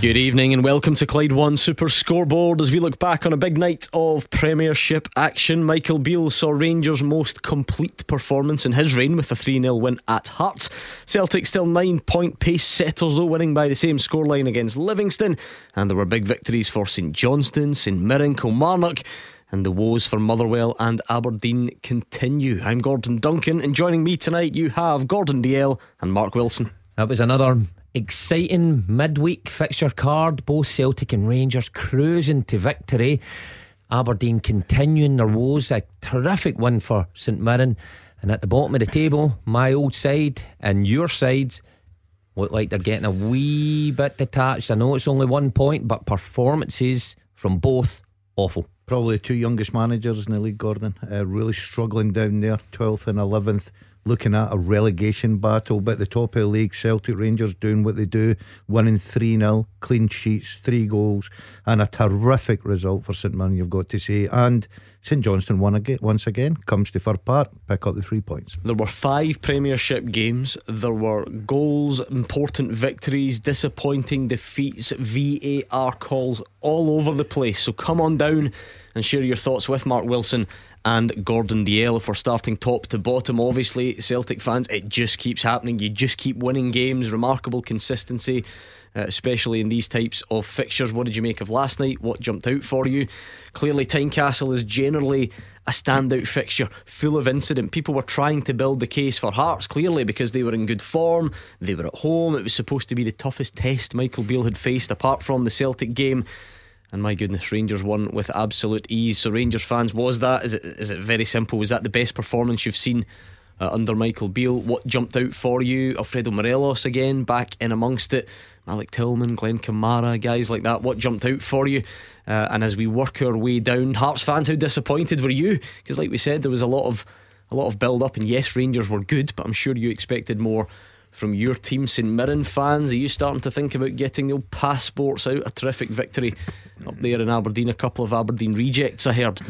Good evening and welcome to Clyde One Super Scoreboard as we look back on a big night of Premiership action. Michael Beale saw Rangers' most complete performance in his reign with a 3-0 win at Hearts. Celtic still 9-point pace setters though, winning by the same scoreline against Livingston, and there were big victories for St Johnstone, St Mirren, Kilmarnock, and the woes for Motherwell and Aberdeen continue. I'm Gordon Duncan, and joining me tonight you have Gordon DL and Mark Wilson. That was another exciting midweek fixture card. Both Celtic and Rangers cruising to victory, Aberdeen continuing their woes. A terrific win for St Mirren, and at the bottom of the table, my old side and your sides look like they're getting a wee bit detached. I know it's only 1 point, but performances from both awful. Probably the two youngest managers in the league, Gordon, really struggling down there, 12th and 11th, looking at a relegation battle. But at the top of the league, Celtic, Rangers doing what they do, winning 3-0, clean sheets, 3 goals, and a terrific result for St Mirren, you've got to say. And St Johnstone won again, once again, comes to Fir Park, pick up the 3 points. There were 5 Premiership games. There were goals, important victories, disappointing defeats, VAR calls all over the place. So come on down and share your thoughts with Mark Wilson and Gordon DL. If we're starting top to bottom, obviously Celtic fans, it just keeps happening. You just keep winning games. Remarkable consistency, especially in these types of fixtures. What did you make of last night? What jumped out for you? Clearly Tynecastle is generally a standout fixture, full of incident. People were trying to build the case for Hearts, clearly, because they were in good form. They were at home. It was supposed to be the toughest test Michael Beale had faced apart from the Celtic game, and my goodness, Rangers won with absolute ease. So Rangers fans, was that, is it very simple, was that the best performance you've seen under Michael Beale? What jumped out for you? Alfredo Morelos again back in amongst it, Malik Tillman, Glenn Kamara, guys like that. What jumped out for you? And as we work our way down, Hearts fans, how disappointed were you? Because like we said, there was a lot of build up, and yes, Rangers were good, but I'm sure you expected more from your team. St Mirren fans, are you starting to think about getting the old passports out? A terrific victory up there in Aberdeen. A couple of Aberdeen rejects, I heard,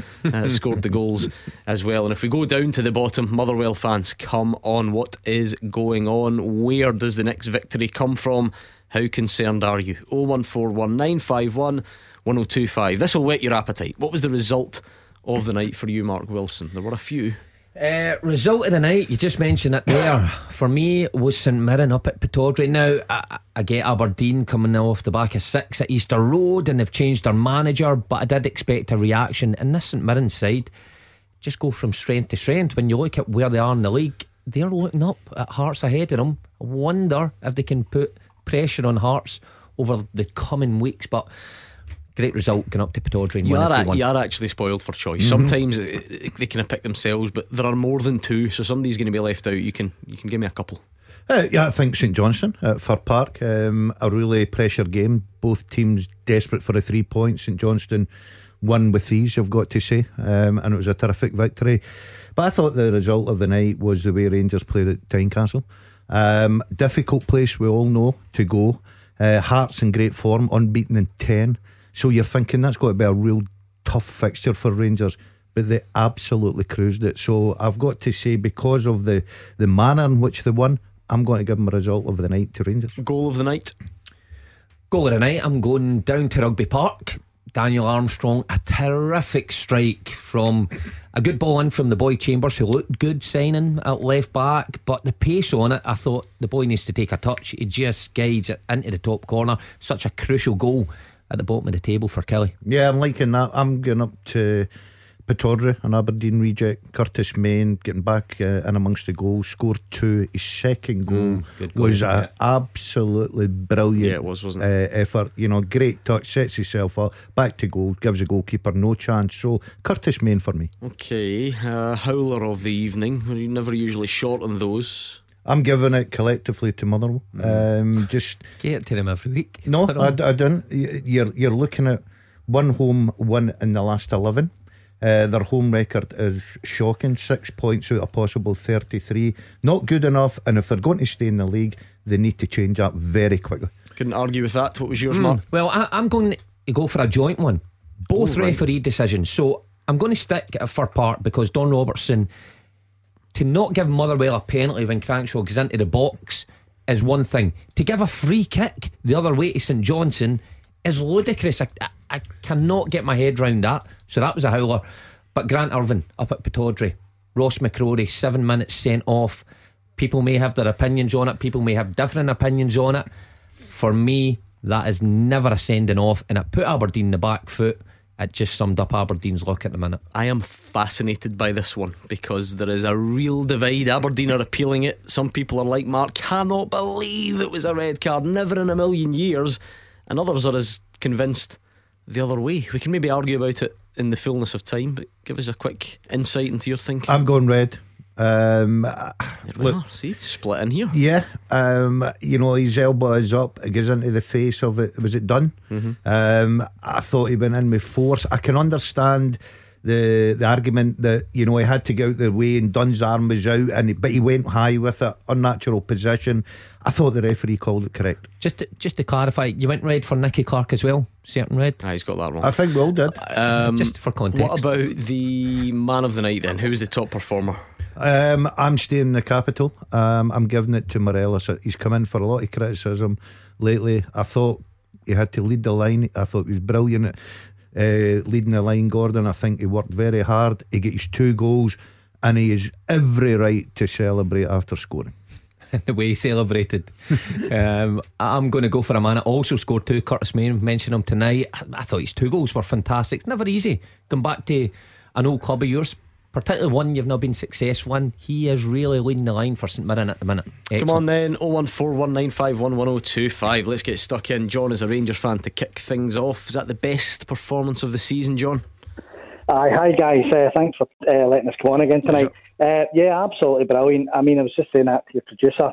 scored the goals as well. And if we go down to the bottom, Motherwell fans, come on, what is going on? Where does the next victory come from? How concerned are you? 01419511025. This will whet your appetite. What was the result of the night for you, Mark Wilson? There were a few. Result of the night, you just mentioned it there. For me, was St Mirren up at Pittodrie. Now I get Aberdeen coming off the back of 6 at Easter Road, and they've changed their manager, but I did expect a reaction. And this St Mirren side just go from strength to strength. When you look at where they are in the league, they're looking up at Hearts ahead of them. I wonder if they can put pressure on Hearts over the coming weeks. But great result going up to Pittodrie. You are actually spoiled for choice. Sometimes they can pick themselves, but there are more than two, so somebody's going to be left out. You can give me a couple. I think St Johnstone at Fir Park, a really pressure game. Both teams desperate for the 3 points. St Johnstone won with ease, I've got to say, and it was a terrific victory. But I thought the result of the night was the way Rangers played at Tynecastle. Difficult place, we all know, to go. Hearts in great form, unbeaten in 10. So you're thinking that's got to be a real tough fixture for Rangers, but they absolutely cruised it. So I've got to say, because of the manner in which they won, I'm going to give them a result of the night to Rangers. Goal of the night? Goal of the night, I'm going down to Rugby Park. Daniel Armstrong, a terrific strike from a good ball in from the boy Chambers, who looked good signing at left back, but the pace on it, I thought the boy needs to take a touch. He just guides it into the top corner. Such a crucial goal at the bottom of the table for Kelly. Yeah, I'm liking that. I'm going up to Pittodrie, an Aberdeen reject. Curtis Mayne getting back in amongst the goals, scored 2. His second goal, was an absolutely brilliant effort. You know, great touch, sets himself up, back to goal, gives the goalkeeper no chance. So Curtis Mayne for me. Okay, howler of the evening. You never usually short on those. I'm giving it collectively to Motherwell. Just get it to them every week. No, I don't. You're looking at 1 home, 1 in the last 11. Their home record is shocking, 6 points out of possible 33. Not good enough, and if they're going to stay in the league, they need to change that very quickly. Couldn't argue with that. What was yours, Mark? Well, I'm going to go for a joint one. Both referee decisions. So I'm going to stick at Fir Park, because Don Robertson, to not give Motherwell a penalty when Crankshaw goes into the box is one thing. To give a free kick the other way to St Johnstone is ludicrous. I cannot get my head round that. So that was a howler. But Grant Irvine up at Pittodrie, Ross McCrory, 7 minutes sent off. People may have their opinions on it, people may have different opinions on it. For me, that is never a sending off, and it put Aberdeen in the back foot. It just summed up Aberdeen's luck at the minute. I am fascinated by this one, because there is a real divide. Aberdeen are appealing it. Some people are like Mark, cannot believe it was a red card, never in a million years. And others are as convinced the other way. We can maybe argue about it in the fullness of time, but give us a quick insight into your thinking. I'm going red. There we are. See, split in here. Yeah. You know, his elbow is up, it goes into the face of it. Was it done? I thought he went in with force. I can understand the argument that, you know, he had to get out the way and Dunn's arm was out, but he went high with it. Unnatural position. I thought the referee called it correct. Just to clarify, you went red for Nicky Clark as well. Certain red. He's got that wrong. I think we all did. Just for context. What about the man of the night then? Who was the top performer? I'm staying in the capital. I'm giving it to Morelos. He's come in for a lot of criticism lately. I thought he had to lead the line. I thought he was brilliant at leading the line, Gordon. I think he worked very hard. He gets 2 goals, and he has every right to celebrate after scoring. The way he celebrated. I'm going to go for a man that also scored 2, Curtis Mayne. Mentioned him tonight. I thought his 2 goals were fantastic. It's never easy going back to an old club of yours, particularly one you've not been successful in. He is really leading the line for St Mirren at the minute. Excellent. Come on then, 01419511025. Let's get stuck in. John is a Rangers fan to kick things off. Is that the best performance of the season, John? Hi guys, thanks for letting us come on again tonight. Yeah, absolutely brilliant. I mean, I was just saying that to your producer.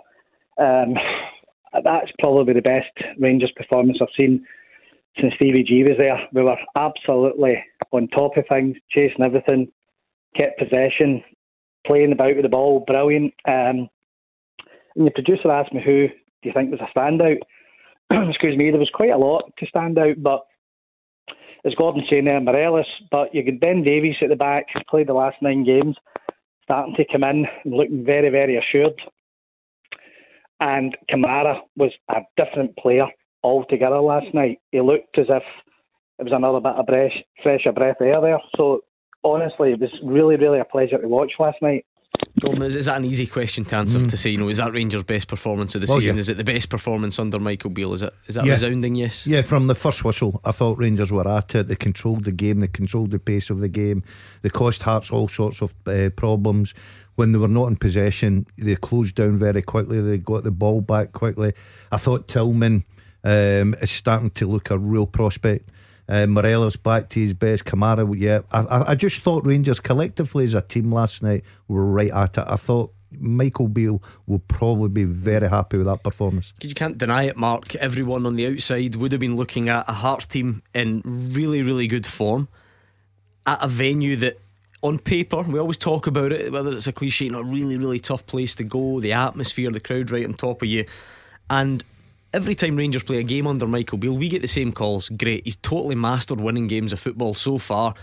That's probably the best Rangers performance I've seen since Stevie G was there. We were absolutely on top of things, chasing everything, kept possession, playing about with the ball, brilliant. And the producer asked me, who do you think was a standout? Excuse me, there was quite a lot to stand out, but as Gordon's saying there, Morelos, but you could Ben Davies at the back, played the last 9 games, starting to come in and looking very, very assured. And Kamara was a different player altogether last night. He looked as if it was another bit of fresh breath of air there. So honestly, it was really, really a pleasure to watch last night. Gordon, is that an easy question to answer, to say, you know, is that Rangers' best performance of the season? Yeah. Is it the best performance under Michael Beale? Is that a resounding yes? Yeah, from the first whistle, I thought Rangers were at it. They controlled the game, they controlled the pace of the game, they caused Hearts all sorts of problems. When they were not in possession, they closed down very quickly, they got the ball back quickly. I thought Tillman is starting to look a real prospect. Morelos back to his best. Kamara, yeah. I just thought Rangers collectively as a team last night were right at it. I thought Michael Beale will probably be very happy with that performance. You can't deny it, Mark. Everyone on the outside would have been looking at a Hearts team in really, really good form at a venue that, on paper, we always talk about it, whether it's a cliche, a really, really tough place to go, the atmosphere, the crowd right on top of you. And every time Rangers play a game under Michael Beale, we get the same calls. Great, he's totally mastered winning games of football so far,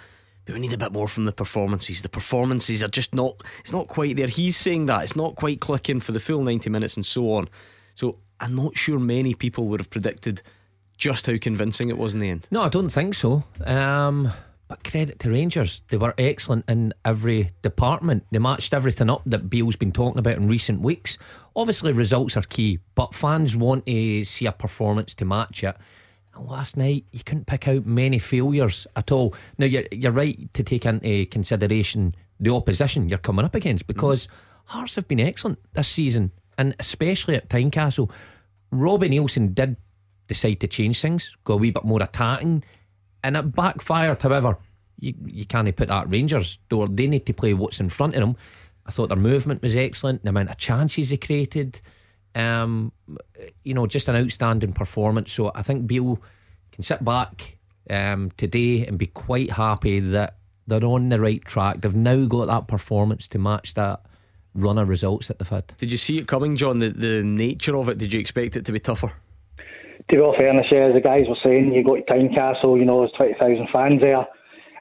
but we need a bit more from the performances. The performances are just not, it's not quite there. He's saying that it's not quite clicking for the full 90 minutes and so on. So I'm not sure many people would have predicted just how convincing it was in the end. No, I don't think so. But credit to Rangers, they were excellent in every department. They matched everything up that Beale's been talking about in recent weeks. Obviously results are key, but fans want to see a performance to match it. And last night you couldn't pick out many failures at all. Now you're right to take into consideration the opposition you're coming up against, because Hearts have been excellent this season, and especially at Tynecastle. Robbie Nielsen did decide to change things, go a wee bit more attacking, and it backfired. However, you can't put that at Rangers' door. They need to play what's in front of them. I thought their movement was excellent, the amount of chances they created. You know, just an outstanding performance. So I think Beale can sit back today and be quite happy that They're on the right track. They've now got that performance to match that run of results that they've had. Did you see it coming, John, the nature of it? Did you expect it to be tougher? To be all fairness, yeah, as the guys were saying, you go to Tynecastle, you know, there's 20,000 fans there.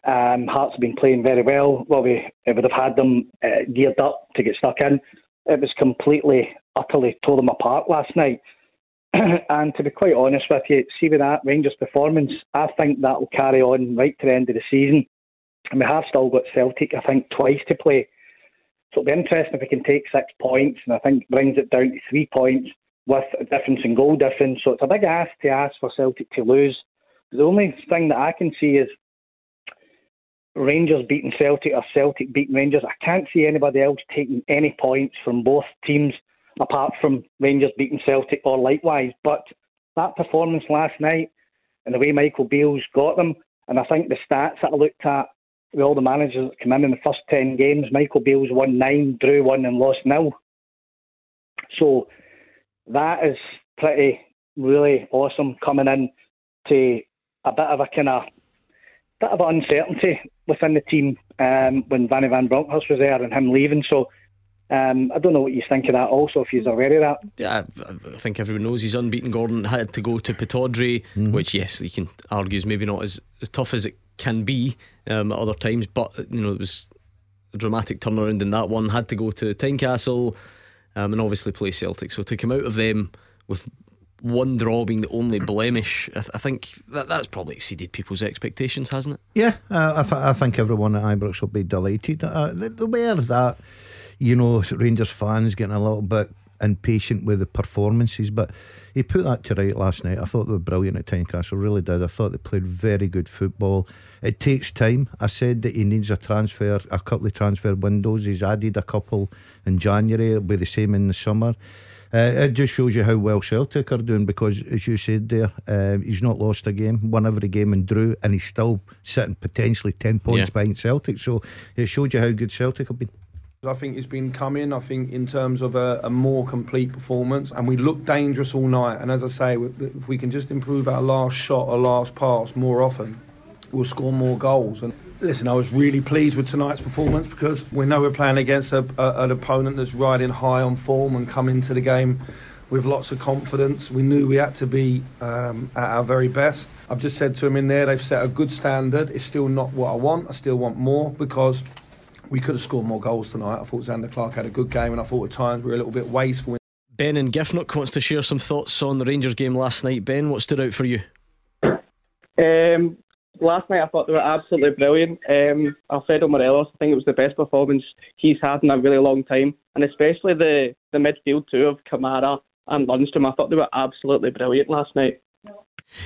Hearts have been playing very well. Well, we would have had them geared up to get stuck in. It was completely, utterly tore them apart last night. And to be quite honest with you, see with that Rangers performance, I think that will carry on right to the end of the season. And we have still got Celtic, I think, twice to play. So it'll be interesting if we can take 6 points, and I think brings it down to 3 points with a difference in goal difference. So it's a big ask to ask for Celtic to lose. The only thing that I can see is Rangers beating Celtic or Celtic beating Rangers. I can't see anybody else taking any points from both teams apart from Rangers beating Celtic or likewise. But that performance last night and the way Michael Beale's got them, and I think the stats that I looked at with all the managers that come in the first 10 games, Michael Beale's won 9, drew 1 and lost 0. So that is pretty really awesome coming in to a bit of a kind of bit of uncertainty within the team when Vanny van Bronckhorst was there and him leaving. So I don't know what you think of that also, if you're aware of that. Yeah, I think everyone knows he's unbeaten. Gordon had to go to Pittodrie, which, yes, you can argue is maybe not as tough as it can be at other times, but you know, it was a dramatic turnaround in that one. Had to go to Tynecastle and obviously play Celtic. So to come out of them with one draw being the only blemish, I think that's probably exceeded people's expectations, hasn't it? Yeah, I think everyone at Ibrox will be delighted. They'll be aware of that. You know, Rangers fans getting a little bit impatient with the performances, but he put that to right last night. I thought they were brilliant at Tynecastle, really did. I thought they played very good football. It takes time. I said that he needs a couple of transfer windows. He's added a couple in January. It'll be the same in the summer. It just shows you how well Celtic are doing, because as you said there, he's not lost a game, won every game and drew, and he's still sitting potentially 10 points behind Celtic. So it showed you how good Celtic have been. I think he's been coming, I think, in terms of a more complete performance, and we looked dangerous all night. And as I say, if we can just improve our last shot or last pass more often, we'll score more goals. And listen, I was really pleased with tonight's performance, because we know we're playing against an opponent that's riding high on form and come into the game with lots of confidence. We knew we had to be at our very best. I've just said to him in there, they've set a good standard. It's still not what I want. I still want more, because we could have scored more goals tonight. I thought Xander Clark had a good game, and I thought at times we were a little bit wasteful. Ben in Giffnock wants to share some thoughts on the Rangers game last night. Ben, what stood out for you? Last night I thought they were absolutely brilliant. Alfredo Morelos, I think it was the best performance he's had in a really long time, and especially the midfield too of Kamara and Lundstram. I thought they were absolutely brilliant last night.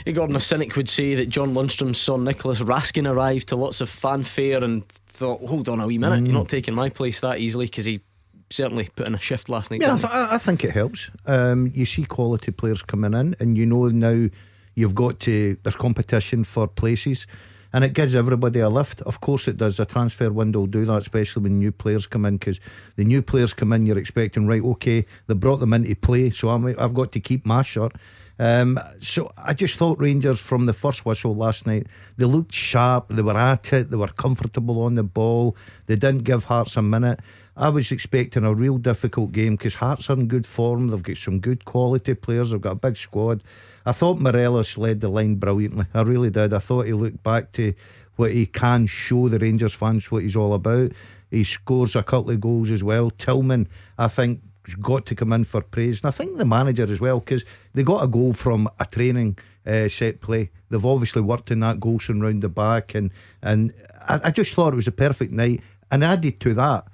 Hey Gordon, a cynic would say that John Lundstram saw Nicholas Raskin arrive to lots of fanfare and thought, hold on a wee minute, you're not taking my place that easily, because he certainly put in a shift last night. Yeah, I think it helps. You see quality players coming in, and you know now you've got to, there's competition for places, and it gives everybody a lift. Of course it does. A transfer window will do that, especially when new players come in, because the new players come in, you're expecting, right, okay, they brought them into play, so I've got to keep my shirt. So I just thought Rangers from the first whistle last night, they looked sharp, they were at it, they were comfortable on the ball, they didn't give Hearts a minute. I was expecting a real difficult game, because Hearts are in good form, they've got some good quality players, they've got a big squad. I thought Morelos led the line brilliantly, I really did. I thought he looked back to what he can show the Rangers fans what he's all about. He scores a couple of goals as well. Tillman, I think, has got to come in for praise, and I think the manager as well, because they got a goal from a training set play. They've obviously worked in that goal from round the back, and I just thought it was a perfect night. And added to that,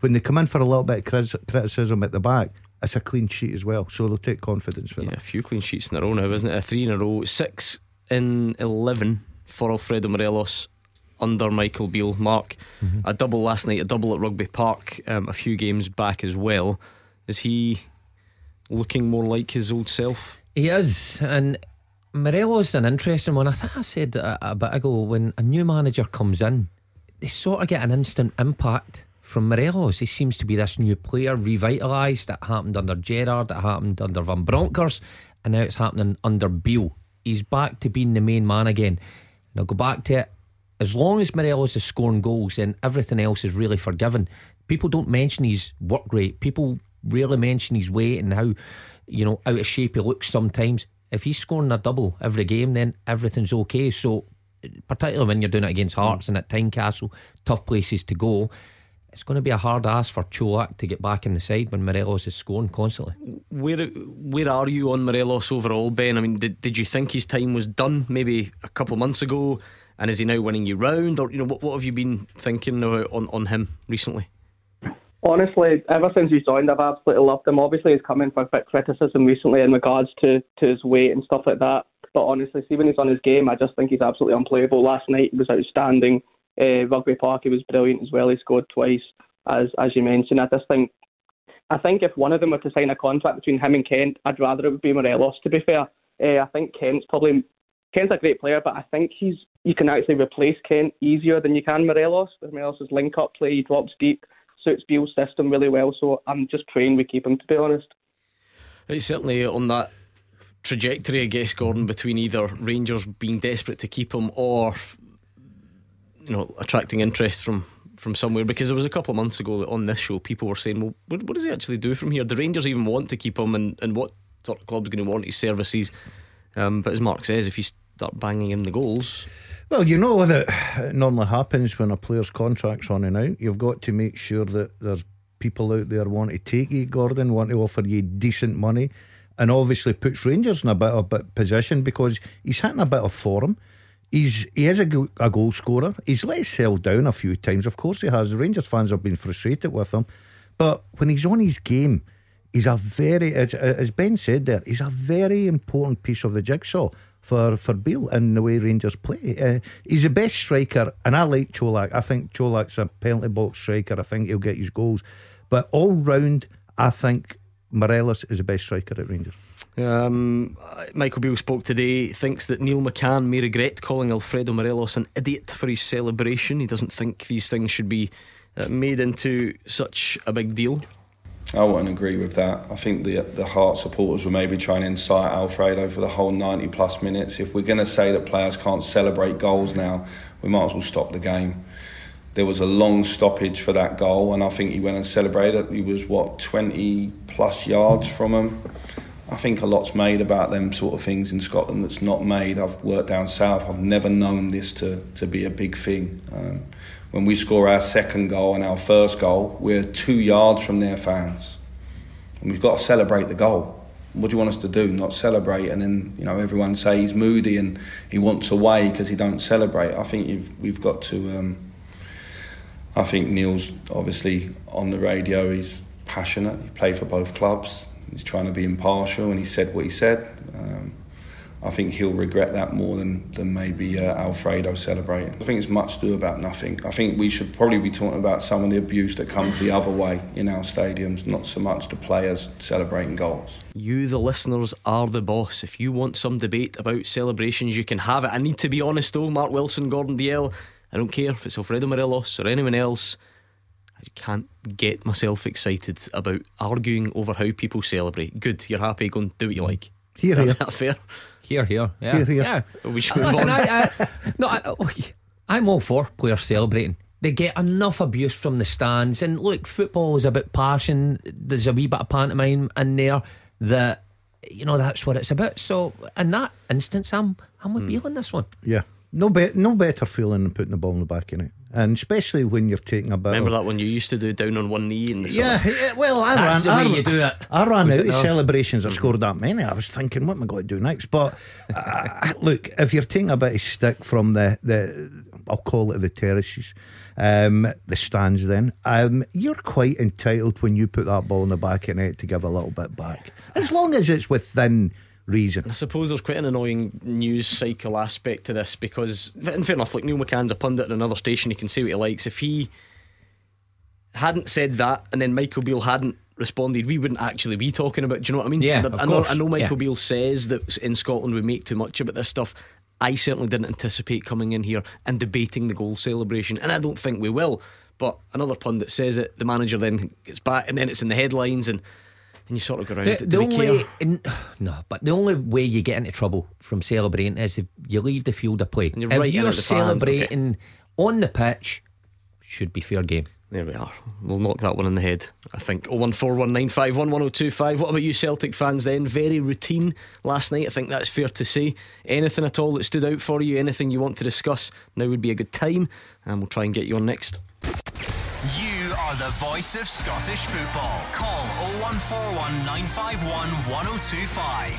when they come in for a little bit of criticism at the back, it's a clean sheet as well, so they'll take confidence for that. A few clean sheets in a row now, isn't it? 3 in a row, 6 in 11 for Alfredo Morelos under Michael Beale. Mark, a double last night, a double at Rugby Park a few games back as well. Is he looking more like his old self? He is. And Morelos is an interesting one. I think I said a bit ago, when a new manager comes in, they sort of get an instant impact from Morelos. He seems to be this new player, revitalised. That happened under Gerrard, that happened under Van Bronckhorst, and now it's happening under Beale. He's back to being the main man again. And I'll go back to it, as long as Morelos is scoring goals, then everything else is really forgiven. People don't mention his work rate. People rarely mention his weight and how, you know, out of shape he looks sometimes. If he's scoring a double every game, then everything's okay. So particularly when you're doing it against Hearts and at Tynecastle, tough places to go, it's going to be a hard ask for Cholak to get back in the side when Morelos is scoring constantly. Where are you on Morelos overall, Ben? I mean, did you think his time was done maybe a couple of months ago, and is he now winning you round? Or, you know, what have you been thinking about on him recently? Honestly, ever since he's joined, I've absolutely loved him. Obviously, he's come in for criticism recently in regards to his weight and stuff like that. But honestly, see, when he's on his game, I just think he's absolutely unplayable. Last night he was outstanding. Rugby Park, he was brilliant as well. He scored twice, as you mentioned. I just think, if one of them were to sign a contract between him and Kent, I'd rather it would be Morelos, to be fair. I think Kent's a great player, but I think you can actually replace Kent easier than you can Morelos. Morelos' link-up play, he drops deep, suits Beale's system really well, so I'm just praying we keep him, to be honest. It's certainly on that trajectory, I guess, Gordon, between either Rangers being desperate to keep him or, you know, attracting interest from somewhere, because there was a couple of months ago on this show people were saying, well, what does he actually do from here? Do Rangers even want to keep him, and what sort of club's going to want his services? But as Mark says, if you start banging in the goals... Well, you know that normally happens when a player's contract's running out. You've got to make sure that there's people out there want to take you, Gordon, want to offer you decent money, and obviously puts Rangers in a bit of position because he's hitting a bit of form. He is a goal scorer. He's let his cell down a few times. Of course he has. The Rangers fans have been frustrated with him, but when he's on his game, he's a very, as Ben said there, he's a very important piece of the jigsaw for Beale and the way Rangers play. He's the best striker, and I like Cholak. I think Cholak's a penalty box striker. I think he'll get his goals, but all round I think Morelos is the best striker at Rangers. Michael Beale spoke today, thinks that Neil McCann may regret calling Alfredo Morelos an idiot for his celebration. He doesn't think these things should be made into such a big deal. I wouldn't agree with that. I think the Hearts supporters were maybe trying to incite Alfredo for the whole 90 plus minutes. If we're going to say that players can't celebrate goals now, we might as well stop the game. There was a long stoppage for that goal, and I think he went and celebrated. He was, 20 plus yards from him. I think a lot's made about them sort of things in Scotland that's not made. I've worked down south. I've never known this to be a big thing. When we score our second goal and our first goal, we're 2 yards from their fans. And we've got to celebrate the goal. What do you want us to do? Not celebrate, and then, you know, everyone say he's moody and he wants away because he don't celebrate. I think we've got to... I think Neil's obviously on the radio. He's passionate. He played for both clubs. He's trying to be impartial, and he said what he said. I think he'll regret that more than maybe Alfredo celebrating. I think it's much to do about nothing. I think we should probably be talking about some of the abuse that comes the other way in our stadiums, not so much the players celebrating goals. You, the listeners, are the boss. If you want some debate about celebrations, you can have it. I need to be honest though, Mark Wilson, Gordon DL, I don't care if it's Alfredo Morelos or anyone else. I can't get myself excited about arguing over how people celebrate. Good, you're happy, go and do what you like. Here, here. Is that fair? Here, here. Yeah. Here, here. Yeah. We should move on. I'm all for players celebrating. They get enough abuse from the stands. And look, football is about passion. There's a wee bit of pantomime in there that, you know, that's what it's about. So in that instance, I'm with Beale on this one. Yeah. No better feeling than putting the ball in the back of it, and especially when you're taking a bit. Remember that one you used to do, down on one knee in the summer? Yeah, well, I ran out of celebrations. I scored that many. I was thinking, what am I going to do next? But look, if you're taking a bit of stick from the I'll call it the terraces, the stands, then you're quite entitled when you put that ball in the back of it to give a little bit back, as long as it's within reason. I suppose there's quite an annoying news cycle aspect to this because, and fair enough, like Neil McCann's a pundit at another station, he can say what he likes. If he hadn't said that and then Michael Beale hadn't responded, we wouldn't actually be talking about, do you know what I mean? Yeah, I know Michael Beale says that in Scotland we make too much about this stuff. I certainly didn't anticipate coming in here and debating the goal celebration, and I don't think we will, but another pundit says it, the manager then gets back, and then it's in the headlines, and and you sort of go around it. The only way you get into trouble from celebrating is if you leave the field of play. And you're if right you're celebrating okay. on the pitch, should be fair game. There we are. We'll knock that one in the head, I think. 01419511025. What about you Celtic fans then? Very routine last night, I think that's fair to say. Anything at all that stood out for you? Anything you want to discuss? Now would be a good time, and we'll try and get you on next. You are the voice of Scottish football. Call 01419511025.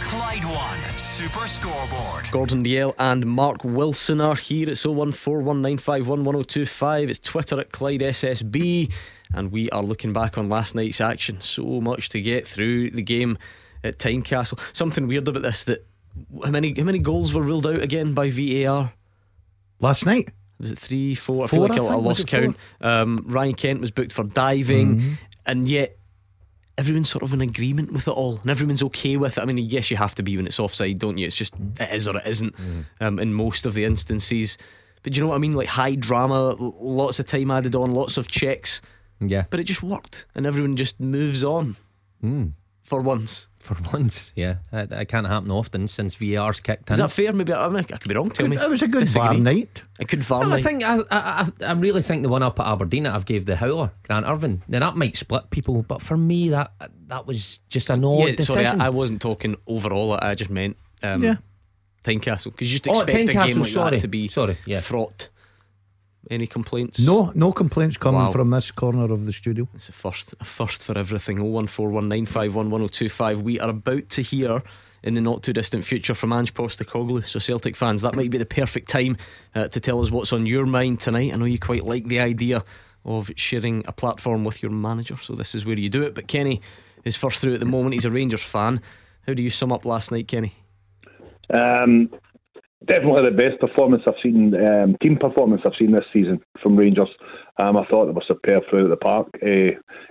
Clyde One Super Scoreboard. Gordon Dalziel and Mark Wilson are here. It's 01419511025. It's Twitter at Clyde SSB, and we are looking back on last night's action. So much to get through. The game at Tynecastle. Something weird about this, that how many goals were ruled out again by VAR last night? Was it 3, 4? I lost count. Ryan Kent was booked for diving, and yet everyone's sort of in agreement with it all, and everyone's okay with it. I mean, yes, you have to be when it's offside, don't you? It's just it is or it isn't in most of the instances. But do you know what I mean? Like high drama, lots of time added on, lots of checks. Yeah. But it just worked, and everyone just moves on. For once. For once, yeah. That can't happen often since VAR's kicked in. Is that fair? Maybe I could be wrong. Tell me. It was a good VAR night. A good VAR night. I really think the one up at Aberdeen that I've gave the howler, Grant Irvine, now that might split people, but for me that was just an odd decision. Sorry, I wasn't talking overall. I just meant Tynecastle, because you just expect a game like that to be fraught. Any complaints? No complaints coming from this corner of the studio. It's a first for everything. 01419511025. We are about to hear in the not too distant future from Ange Postecoglou. So Celtic fans, that might be the perfect time to tell us what's on your mind tonight. I know you quite like the idea of sharing a platform with your manager, so this is where you do it. But Kenny is first through at the moment. He's a Rangers fan. How do you sum up last night, Kenny? Definitely the best performance I've seen, team performance I've seen this season from Rangers. I thought they were superb throughout the park.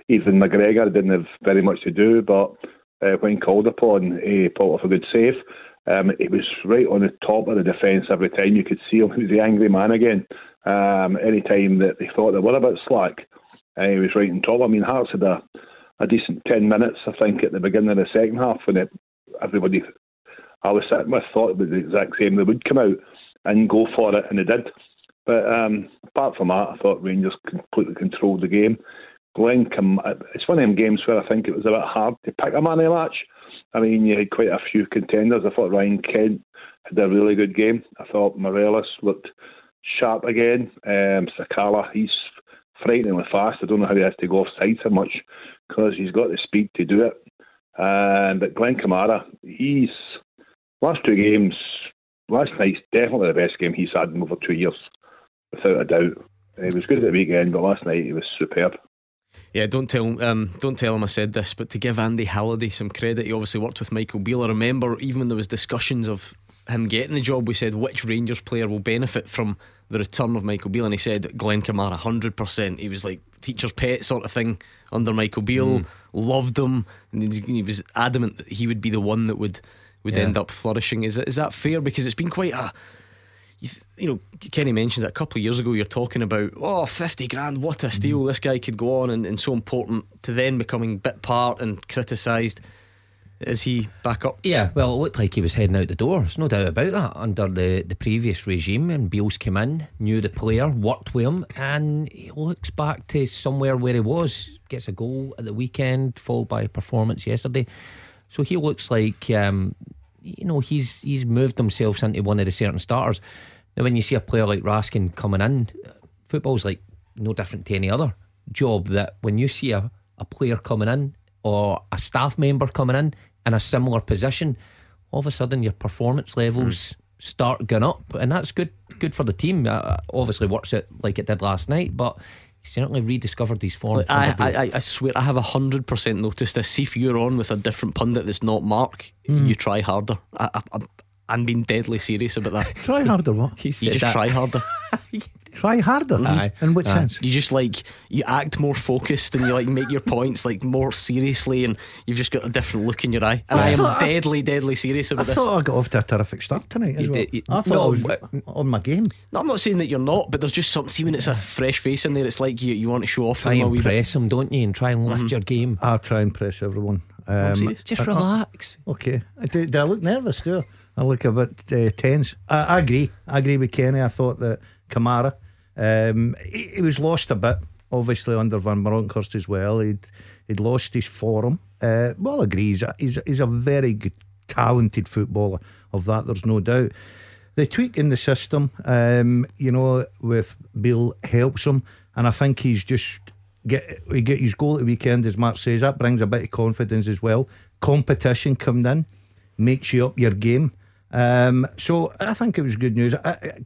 Even McGregor didn't have very much to do, but when called upon, he pulled off a good save. He was right on the top of the defence every time. You could see him. He was the angry man again. Any time that they thought they were a bit slack, he was right on top. I mean, Hearts had a decent 10 minutes, I think, at the beginning of the second half when everybody I was sitting with thought it was the exact same. They would come out and go for it, and they did. But apart from that, I thought Rangers completely controlled the game. Glenn, it's one of them games where I think it was a bit hard to pick a man in a match. I mean, you had quite a few contenders. I thought Ryan Kent had a really good game. I thought Morelos looked sharp again. Sakala, he's frighteningly fast. I don't know how he has to go offside so much because he's got the speed to do it. But Glenn Kamara, he's... Last two games, last night's definitely the best game he's had in over 2 years, without a doubt. He was good at the weekend, but last night he was superb. Yeah, don't tell him I said this, but to give Andy Halliday some credit, he obviously worked with Michael Beale. I remember even when there was discussions of him getting the job, we said which Rangers player will benefit from the return of Michael Beale, and he said Glenn Kamara 100%. He was like teacher's pet sort of thing under Michael Beale, loved him, and he was adamant that he would be the one that would end up flourishing. Is that fair? Because it's been quite a... You know, Kenny mentioned that a couple of years ago you're talking about, $50,000, what a steal, this guy could go on and so important, to then becoming bit part and criticised. Is he back up? Yeah, well, it looked like he was heading out the door. There's no doubt about that. Under the previous regime, and Beale's came in, knew the player, worked with him, and he looks back to somewhere where he was, gets a goal at the weekend, followed by a performance yesterday. So he looks like, he's moved himself into one of the certain starters. Now, when you see a player like Raskin coming in, football's like no different to any other job, that when you see a player coming in or a staff member coming in a similar position, all of a sudden your performance levels start going up, and that's good for the team. Obviously works out like it did last night, but... certainly rediscovered these forms. I swear I have 100% noticed this. See if you're on with a different pundit that's not Mark, you try harder. I'm being deadly serious about that. Try harder what? You just try harder. Try harder. In what sense? You just you act more focused, and you make your points more seriously, and you've just got a different look in your eye. And I am deadly serious about this. I thought I got off to a terrific start tonight as well. I thought I was on my game. No, I'm not saying that you're not, but there's just something. See, when it's a fresh face in there, it's you want to show off. Try and impress them, don't you? And try and lift your game. I try and impress everyone. Just relax. Okay. Do I look nervous? Do I look a bit tense? I agree with Kenny. I thought that Kamara, he was lost a bit, obviously, under Van Bronckhorst as well. He'd lost his form. We all agree he's a very good, talented footballer. Of that, there's no doubt. The tweak in the system, with Beale helps him, and I think he's just get his goal at the weekend, as Mark says. That brings a bit of confidence as well. Competition coming in makes you up your game. So I think it was good news.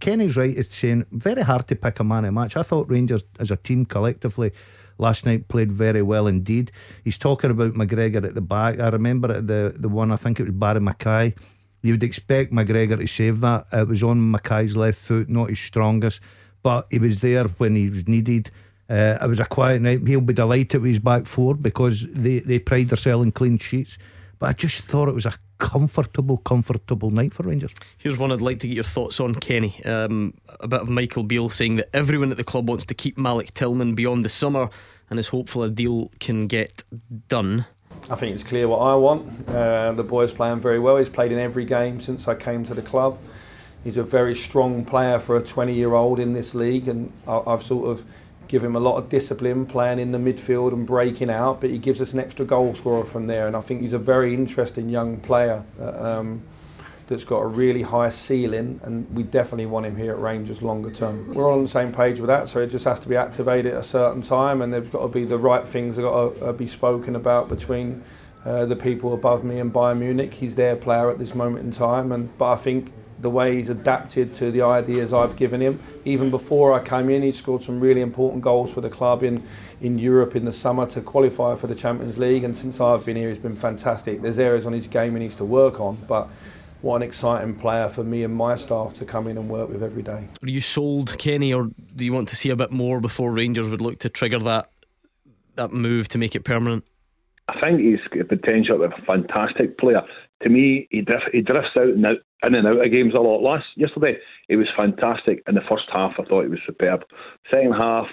Kenny's right. It's saying very hard to pick a man in a match. I thought Rangers as a team collectively last night played very well indeed. He's talking about McGregor at the back. I remember at the one, I think it was Barry Mackay. You would expect McGregor to save that. It was on Mackay's left foot, not his strongest, but he was there when he was needed. It was a quiet night. He'll be delighted with his back four, because they pride themselves in clean sheets. But I just thought it was a comfortable night for Rangers. Here's one I'd like to get your thoughts on, Kenny. A bit of Michael Beale saying that everyone at the club wants to keep Malik Tillman beyond the summer and is hopeful a deal can get done. I think it's clear what I want. The boy's playing very well. He's played in every game since I came to the club. He's a very strong player for a 20-year-old in this league, and I've sort of give him a lot of discipline playing in the midfield and breaking out, but he gives us an extra goal scorer from there, and I think he's a very interesting young player that's got a really high ceiling, and we definitely want him here at Rangers longer term. We're on the same page with that, so it just has to be activated at a certain time, and there's got to be the right things that got to be spoken about between the people above me and Bayern Munich. He's their player at this moment in time, but I think the way he's adapted to the ideas I've given him. Even before I came in, he scored some really important goals for the club in Europe in the summer to qualify for the Champions League, and since I've been here, he's been fantastic. There's areas on his game he needs to work on, but what an exciting player for me and my staff to come in and work with every day. Are you sold, Kenny, or do you want to see a bit more before Rangers would look to trigger that move to make it permanent? I think he's got potential of a fantastic player. To me, he drifts out and out, in and out of games a lot. Yesterday, he was fantastic. In the first half, I thought he was superb. Second half,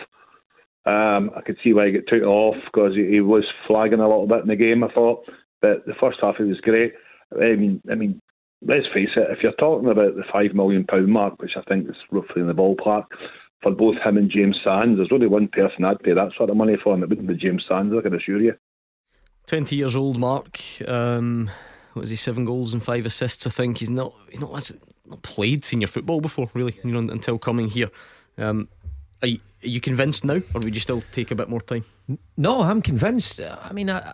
I could see why he got took off, because he was flagging a little bit in the game, I thought. But the first half, he was great. I mean, let's face it, if you're talking about the £5 million mark, which I think is roughly in the ballpark, for both him and James Sands, there's only one person I'd pay that sort of money for, and it wouldn't be James Sands, I can assure you. 20 years old, Mark. What is he, 7 goals and 5 assists, I think. He's not played senior football before, really, until coming here. Are you convinced now, or would you still take a bit more time? No, I'm convinced. I mean, I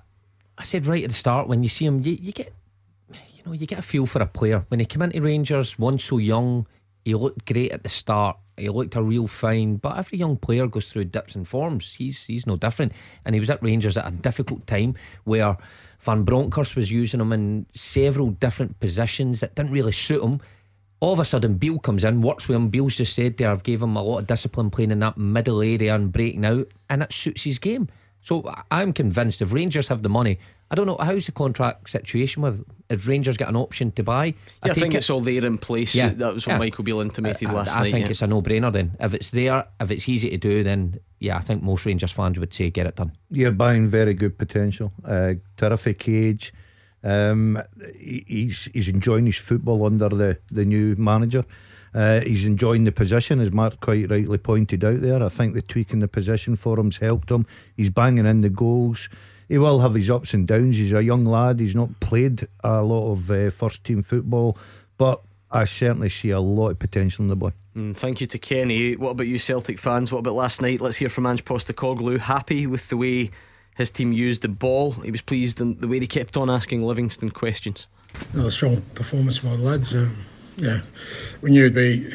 said right at the start, when you see him, you get a feel for a player. When he came into Rangers, one so young, he looked great at the start. He looked a real fine, but every young player goes through dips and forms. He's no different, and he was at Rangers at a difficult time where Van Bronckhorst was using him in several different positions that didn't really suit him. All of a sudden, Beale comes in, works with him. Beale's just said there, I've gave him a lot of discipline playing in that middle area and breaking out, and it suits his game. So I'm convinced if Rangers have the money, I don't know, how's the contract situation with if Rangers get an option to buy? I think it's all there in place. Yeah. That was what Michael Beale intimated last night. I think it's a no-brainer then. If it's there, if it's easy to do, then I think most Rangers fans would say get it done. You're buying very good potential. Terrific age. He's enjoying his football under the new manager. He's enjoying the position, as Mark quite rightly pointed out there. I think the tweak in the position for him's helped him. He's banging in the goals. He will have his ups and downs. He's a young lad. He's not played a lot of first team football, but I certainly see a lot of potential in the boy. Thank you to Kenny. What about you, Celtic fans? What about last night? Let's hear from Ange Postecoglou. Happy with the way his team used the ball. He was pleased in the way they kept on asking Livingston questions. Another strong performance by the lads. We knew it'd be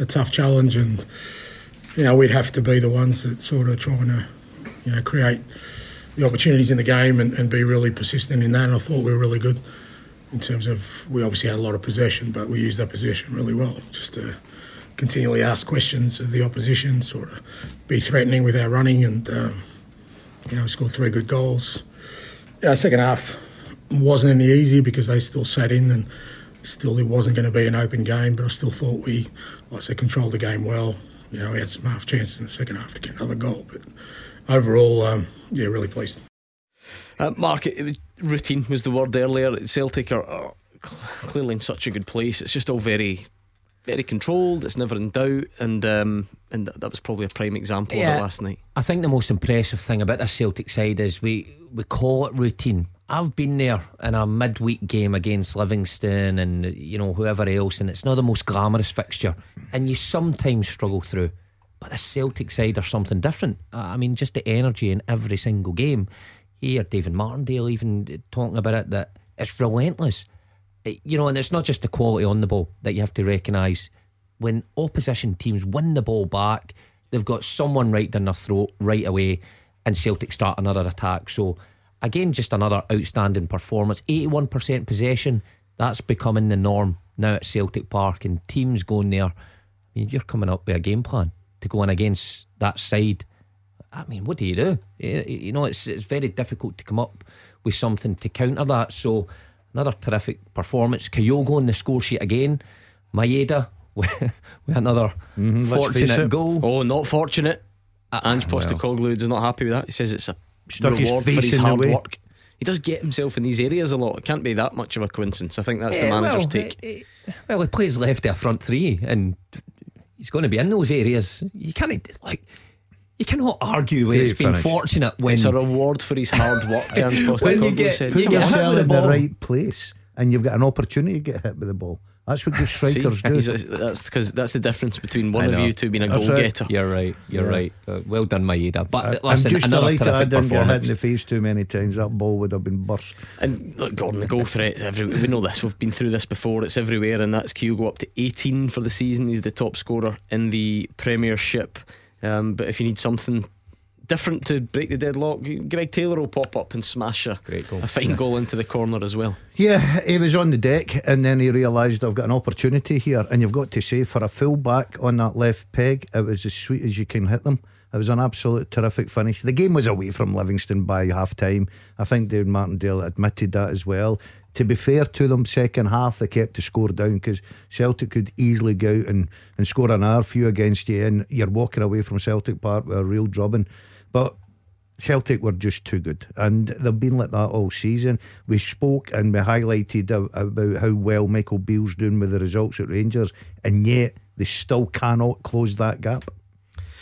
a tough challenge, and we'd have to be the ones that sort of trying to create the opportunities in the game and be really persistent in that. And I thought we were really good in terms of, we obviously had a lot of possession, but we used that possession really well just to continually ask questions of the opposition, sort of be threatening with our running, and we scored three good goals. Second half wasn't any easier because they still sat in, and still it wasn't going to be an open game, but I still thought we, controlled the game well. We had some half chances in the second half to get another goal, but overall, really pleased. Mark, routine was the word earlier. Celtic are clearly in such a good place. It's just all very, very controlled. It's never in doubt, and that was probably a prime example of it last night. I think the most impressive thing about this Celtic side is we call it routine. I've been there in a midweek game against Livingston and whoever else, and it's not the most glamorous fixture, and you sometimes struggle through. But the Celtic side are something different. I mean, just the energy in every single game. Here, David Martindale even talking about it, that it's relentless. And it's not just the quality on the ball that you have to recognise. When opposition teams win the ball back, they've got someone right down their throat right away, and Celtic start another attack. So again, just another outstanding performance. 81% possession, that's becoming the norm now at Celtic Park, and teams going there. I mean, you're coming up with a game plan to go in against that side. I mean, what do? It's very difficult to come up with something to counter that. So another terrific performance. Kyogo on the score sheet again. Maeda with another fortunate goal. Oh, not fortunate. Ange Postecoglou is not happy with that. He says it's a reward for his hard work. He does get himself in these areas a lot. It can't be that much of a coincidence. I think that's the manager's take. He plays left to a front three, and he's going to be in those areas. You can't You cannot argue whether it's been fortunate when it's a reward for his hard work. When you get hit with the ball in the right place, and you've got an opportunity to get hit with the ball. That's what good strikers do. That's the difference between one of you two being a goal getter. You're right. Well done, Maeda. But I'm just delighted I didn't get hit in the face too many times. That ball would have been burst. And look, Gordon, the goal threat, we know this. We've been through this before. It's everywhere, and that's Kyogo up to 18 for the season. He's the top scorer in the Premiership. But if you need something different to break the deadlock, Greg Taylor will pop up and smash a fine goal into the corner as well. Yeah, he was on the deck, and then he realised, I've got an opportunity here. And you've got to say, for a full back on that left peg, it was as sweet as you can hit them. It was an absolute terrific finish. The game was away from Livingston by half time. I think David Martindale admitted that as well. To be fair to them, second half they kept the score down, because Celtic could easily go out and score another few against you, and you're walking away from Celtic Park with a real drubbing. But Celtic were just too good, and they've been like that all season. We spoke and we highlighted about how well Michael Beale's doing with the results at Rangers, and yet they still cannot close that gap.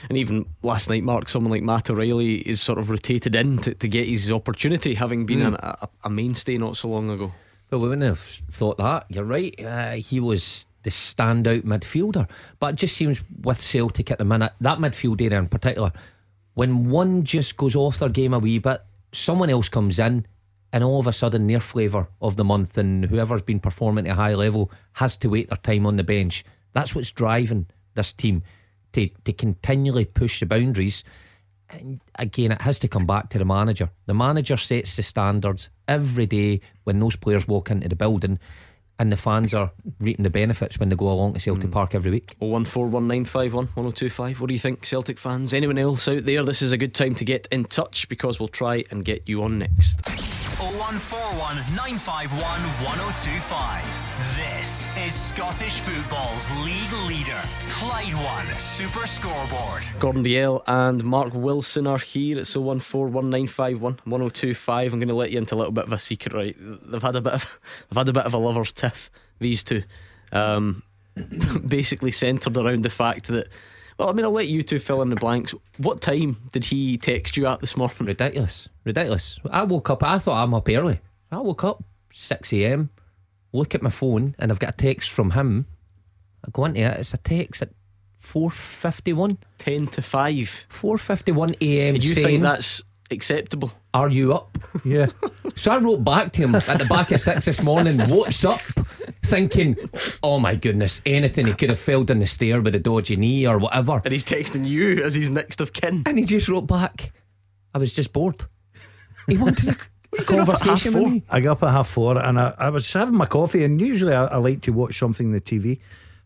And even last night, Mark, someone like Matt O'Reilly is sort of rotated in to get his opportunity, having been a mainstay not so long ago. Well, we wouldn't have thought that. You're right. He was the standout midfielder. But it just seems with Celtic at the minute, that midfield area in particular, when one just goes off their game a wee bit, someone else comes in, and all of a sudden their flavour of the month, and whoever's been performing at a high level has to wait their time on the bench. That's what's driving this team to continually push the boundaries. And again, it has to come back to the manager. The manager sets the standards every day when those players walk into the building, and the fans are reaping the benefits when they go along to Celtic Park every week. 01419511025. What do you think, Celtic fans? Anyone else out there? This is a good time to get in touch, because we'll try and get you on next. 01419511025. This is Scottish football's league leader, Clyde One Super Scoreboard. Gordon Dalziel and Mark Wilson are here. It's 01419511025. I'm going to let you into a little bit of a secret, right? They've had a bit of a lover's tiff, these two, basically centred around the fact that, I'll let you two fill in the blanks. What time did he text you at this morning? Ridiculous. I thought I'm up early. I woke up 6am, look at my phone, and I've got a text from him. I go into it, it's a text at 4:51, 10 to 5, 4:51am. Did you think that's acceptable? Are you up? Yeah. So I wrote back to him at the back of 6 this morning, what's up? Thinking, oh my goodness, anything. He could have fell down the stair with a dodgy knee or whatever. And he's texting you as his next of kin. And he just wrote back, I was just bored. He wanted a conversation with me. I got up at 4:30, and I was having my coffee, and usually I like to watch something on the TV,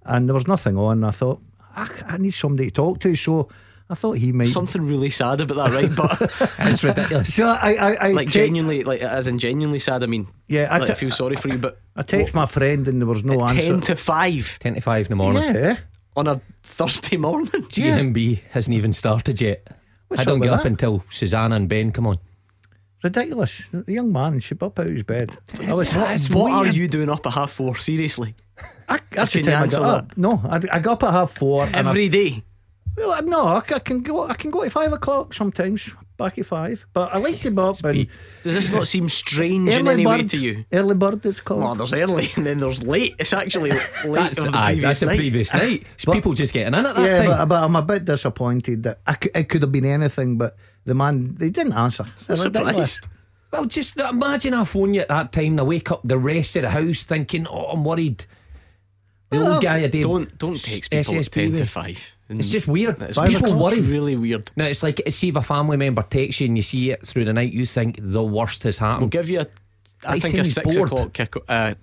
and there was nothing on. I thought, I need somebody to talk to. So I thought he might. Something really sad about that, right? But it's ridiculous. So I like genuinely, like as in genuinely sad. I mean, yeah, like, I feel sorry for you, but I text my friend and there was no answer. 10 to 5 in the morning. Yeah. On a Thursday morning. GMB hasn't even started yet. What's I don't get up until Susanna and Ben come on. Ridiculous. The young man should be up out of his bed. What are you doing up at 4:30? Seriously, that's the time I got up. No, I got up at 4:30 every day. Well, no, I can go to 5 o'clock sometimes, back at 5. But I like to be up. And does this not seem strange in any way to you? Early bird it's called. Well, there's early and then there's late. It's actually late. That's the previous night. It's people just getting in at that time. But I'm a bit disappointed that it could have been anything. But the man, they didn't answer. I'm surprised. Well, just imagine I phone you at that time and I wake up the rest of the house thinking, oh, I'm worried. The old guy a day. Don't text people at 10 to 5. It's just weird. People worry. It's really weird. No, it's like, see if a family member texts you and you see it through the night, you think the worst has happened. We'll give you a 6 bored. O'clock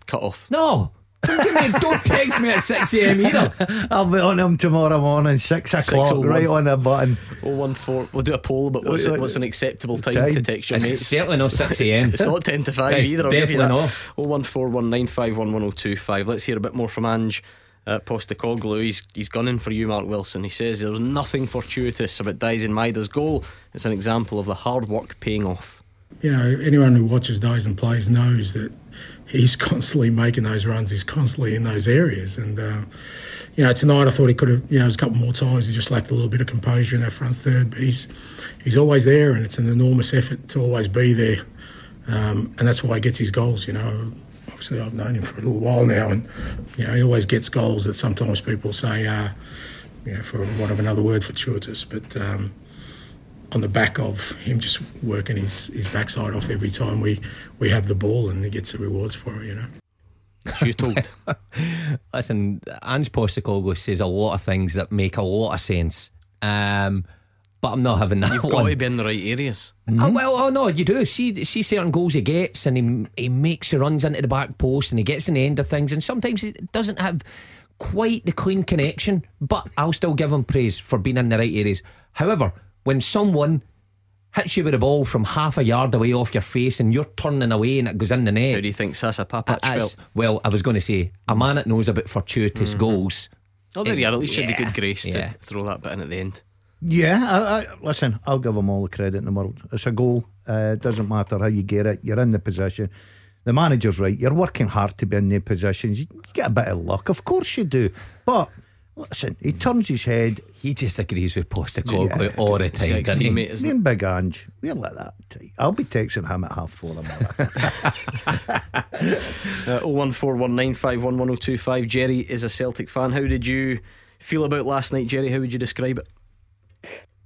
cut off. No, don't text me at 6am either. I'll be on him tomorrow morning, 6 o'clock, 6:01. Right on the button. 014. We'll do a poll about what's an acceptable time to text your mates. It's certainly not 6am. It's not 10 to 5 either. Definitely not. 01419511025. Let's hear a bit more from Ange at Postacoglu. He's gunning for you, Mark Wilson. He says there's nothing fortuitous about Dyson Maida's goal. It's an example of the hard work paying off. You know, anyone who watches Dyson plays knows that he's constantly making those runs. He's constantly in those areas. And, you know, tonight I thought he could have, you know, it was a couple more times. He just lacked a little bit of composure in that front third. But he's always there, and it's an enormous effort to always be there. And that's why he gets his goals, you know. Obviously, I've known him for a little while now. And, you know, he always gets goals that sometimes people say, you know, for want of another word, fortuitous. But on the back of him just working his backside off every time we have the ball, and he gets the rewards for it, you know. You told. Listen, Ange Postecoglou says a lot of things that make a lot of sense, but I'm not having that. You've got to be in the right areas. Mm-hmm. Oh no, you do see certain goals he gets, and he makes the runs into the back post, and he gets in the end of things, and sometimes he doesn't have quite the clean connection, but I'll still give him praise for being in the right areas. However, when someone hits you with a ball from half a yard away off your face and you're turning away and it goes in the net. How do you think Sasa Papac felt? Well, I was going to say, a man that knows about fortuitous goals. Oh, there you are. At least you had the good grace to throw that bit in at the end. Yeah, listen, I'll give him all the credit in the world. It's a goal. It doesn't matter how you get it. You're in the position. The manager's right. You're working hard to be in the positions. You get a bit of luck. Of course you do. But listen, he turns his head. He just agrees with Postecoglou all the time, doesn't he? Me and Big Ange, we're like that tight. I'll be texting him at 4:30 01419511025. Jerry is a Celtic fan. How did you feel about last night, Jerry? How would you describe it?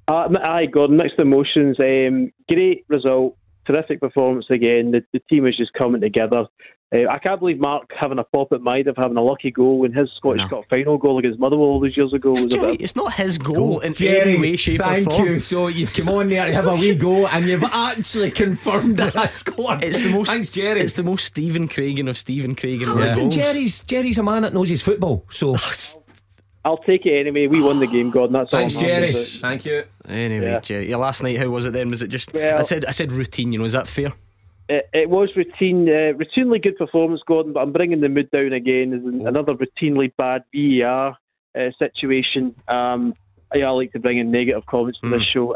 Aye, Gordon, mixed emotions. Great result, terrific performance again. The team is just coming together. I can't believe Mark having a pop at Maida for having a lucky goal when his Scottish Cup final goal against Motherwell all those years ago was about. It's not his goal in any way, shape or form. Thank you. So you've come on there to have a wee go, and you've actually confirmed that I scored. Thanks, Jerry. It's the most Stephen Craigan of Stephen Craigan. Listen, Jerry's a man that knows his football, so I'll take it anyway. We won the game, Gordon. That's all. Thanks, Jerry. Thank you. Anyway, Jerry, last night, how was it then? Was it just I said routine? You know, is that fair? It was routine, routinely good performance, Gordon, but I'm bringing the mood down again. There's another routinely bad VAR situation. I like to bring in negative comments to this show.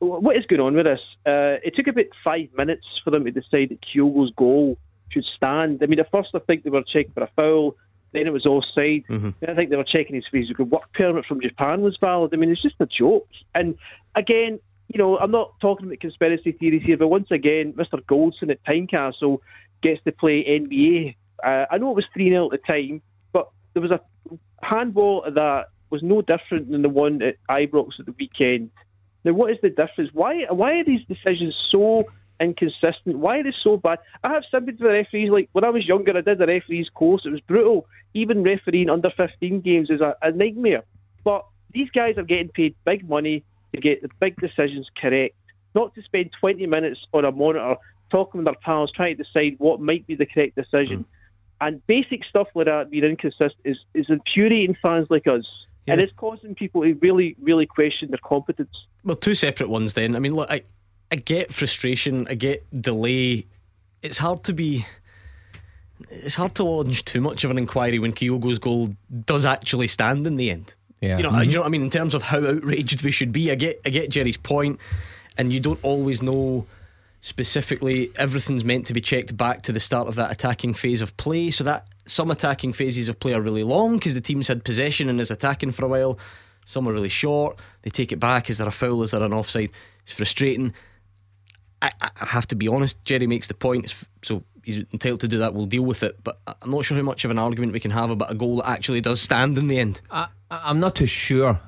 What is going on with this? It took about 5 minutes for them to decide that Kyogo's goal should stand. I mean, at first I think they were checking for a foul, then it was offside. Then I think they were checking his work permit from Japan was valid. I mean, it's just a joke. And again, you know, I'm not talking about conspiracy theories here, but once again, Mr. Goldson at Tynecastle gets to play NBA. I know it was 3-0 at the time, but there was a handball that was no different than the one at Ibrox at the weekend. Now, what is the difference? Why are these decisions so inconsistent? Why are they so bad? I have sympathy for referees. Like, when I was younger, I did a referee's course. It was brutal. Even refereeing under 15 games is a nightmare. But these guys are getting paid big money to get the big decisions correct, not to spend 20 minutes on a monitor talking with their pals trying to decide what might be the correct decision. And basic stuff like that being inconsistent is infuriating fans like us. Yeah. And it's causing people to really, really question their competence. Well, two separate ones then. I mean, look, I get frustration, I get delay. It's hard to launch too much of an inquiry when Kyogo's goal does actually stand in the end. Yeah. You know what I mean? In terms of how outraged we should be, I get Jerry's point, and you don't always know specifically. Everything's meant to be checked back to the start of that attacking phase of play, so that some attacking phases of play are really long because the team's had possession and is attacking for a while. Some are really short. They take it back. Is there a foul? Is there an offside? It's frustrating. I have to be honest, Jerry makes the point, so he's entitled to do that. We'll deal with it, but I'm not sure how much of an argument we can have about a goal that actually does stand in the end. I'm not too sure,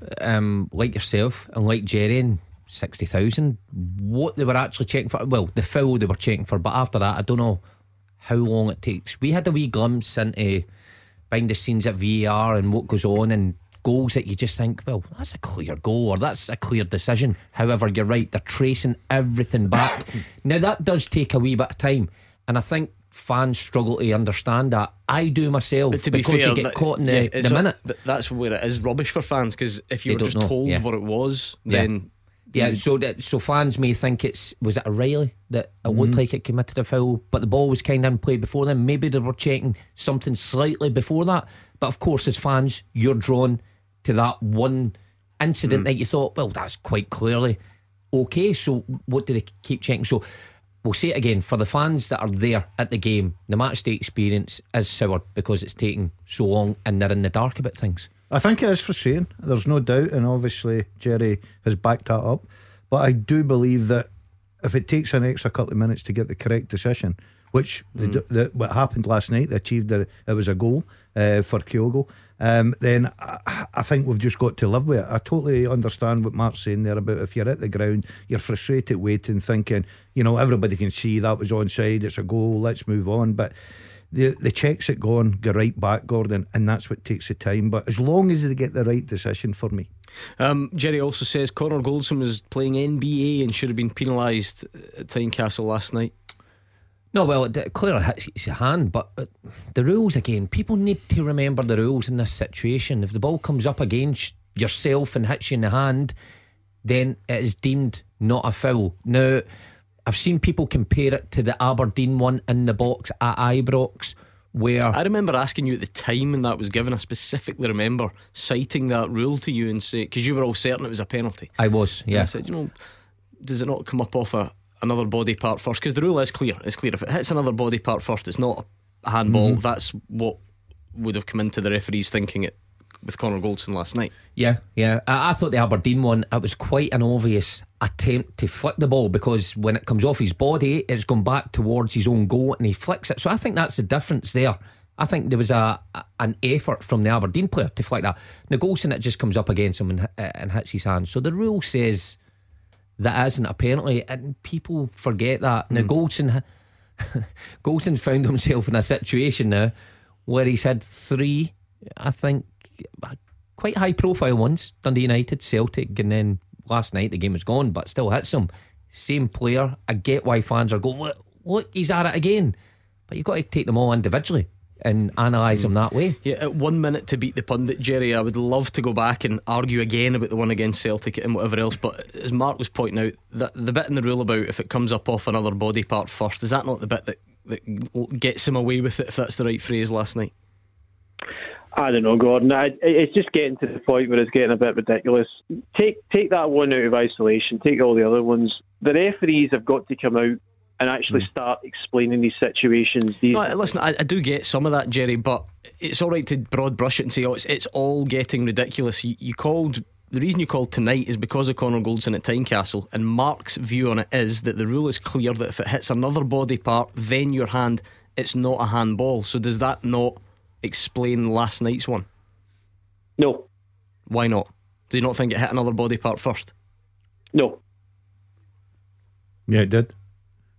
like yourself and like Jerry and 60,000, what they were actually checking for. Well, the foul they were checking for, but after that I don't know how long it takes. We had a wee glimpse into behind the scenes at VAR and what goes on, and goals that you just think, well, that's a clear goal, or that's a clear decision. However, you're right, they're tracing everything back. Now that does take a wee bit of time, and I think fans struggle to understand that. I do myself, but to be fair, you get caught in the minute. But that's where it is rubbish for fans, because if you were just told what it was, then so fans may think was it O'Reilly that it looked like it committed a foul, but the ball was kind of in play before them. Maybe they were checking something slightly before that, but of course as fans you're drawn to that one incident that you thought, well, that's quite clearly okay, so what do they keep checking? So we'll say it again, for the fans that are there at the game, the match day experience is soured because it's taking so long and they're in the dark about things. I think it is frustrating, there's no doubt, and obviously Jerry has backed that up, but I do believe that if it takes an extra couple of minutes to get the correct decision, which what happened last night, they achieved it was a goal for Kyogo. Then I think we've just got to live with it. I totally understand what Mark's saying there about if you're at the ground, you're frustrated waiting, thinking, you know, everybody can see that was onside, it's a goal, let's move on. But the checks that go right back, Gordon, and that's what takes the time. But as long as they get the right decision for me. Jerry also says Conor Goldson was playing NBA and should have been penalised at Tynecastle last night. No, well, it clearly hits your hand, but the rules again, people need to remember the rules in this situation. If the ball comes up against yourself and hits you in the hand, then it is deemed not a foul. Now, I've seen people compare it to the Aberdeen one in the box at Ibrox, where I remember asking you at the time when that was given. I specifically remember citing that rule to you and say, because you were all certain it was a penalty. I was, yeah. And I said, you know, does it not come up off another body part first? Because the rule is clear. It's clear if it hits another body part first, it's not a handball. That's what would have come into the referees thinking it with Conor Goldson last night. Yeah, I thought the Aberdeen one, it was quite an obvious attempt to flick the ball, because when it comes off his body, it's gone back towards his own goal and he flicks it. So I think that's the difference there. I think there was an effort from the Aberdeen player to flick that. Now Goldson, it just comes up against him and hits his hand. So the rule says that isn't a penalty, and people forget that. Now Goldson found himself in a situation now where he's had three, I think, quite high profile ones: Dundee United, Celtic, and then last night the game was gone, but still hits him. Same player. I get why fans are going, look, he's at it again, but you've got to take them all individually and analyse them that way. Yeah, at 1 minute to beat the pundit, Jerry, I would love to go back and argue again about the one against Celtic and whatever else, but as Mark was pointing out, the bit in the rule about if it comes up off another body part first, is that not the bit that gets him away with it, if that's the right phrase, last night? I don't know, Gordon. It's just getting to the point where it's getting a bit ridiculous. Take that one out of isolation, take all the other ones. The referees have got to come out and actually start explaining these situations. Listen, I do get some of that, Jerry, but it's alright to broad brush it and say, it's all getting ridiculous. The reason you called tonight is because of Conor Goldson at Tynecastle, and Mark's view on it is that the rule is clear that if it hits another body part then your hand, it's not a handball. So does that not explain last night's one? No. Why not? Do you not think it hit another body part first? No. Yeah, it did.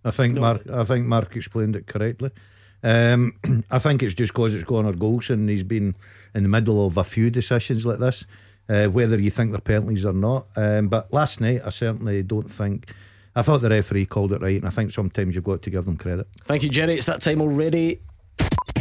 I think Mark explained it correctly. I think it's just because it's Conor Goldson and he's been in the middle of a few decisions like this, whether you think they're penalties or not. But last night, I certainly don't think. I thought the referee called it right, and I think sometimes you've got to give them credit. Thank you, Jerry. It's that time already.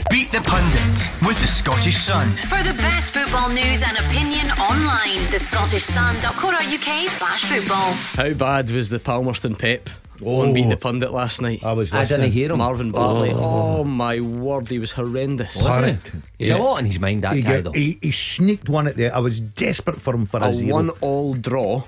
Beat the Pundit with the Scottish Sun. For the best football news and opinion online, thescottishsun.co.uk/football. How bad was the Palmerston Pep on Beat the Pundit last night? I didn't hear him. Marvin Bartley. Oh my word, he was horrendous. Wasn't he? He's a lot in his mind, that guy though. He sneaked one at the... I was desperate for him for a 0-0. A 1-1 draw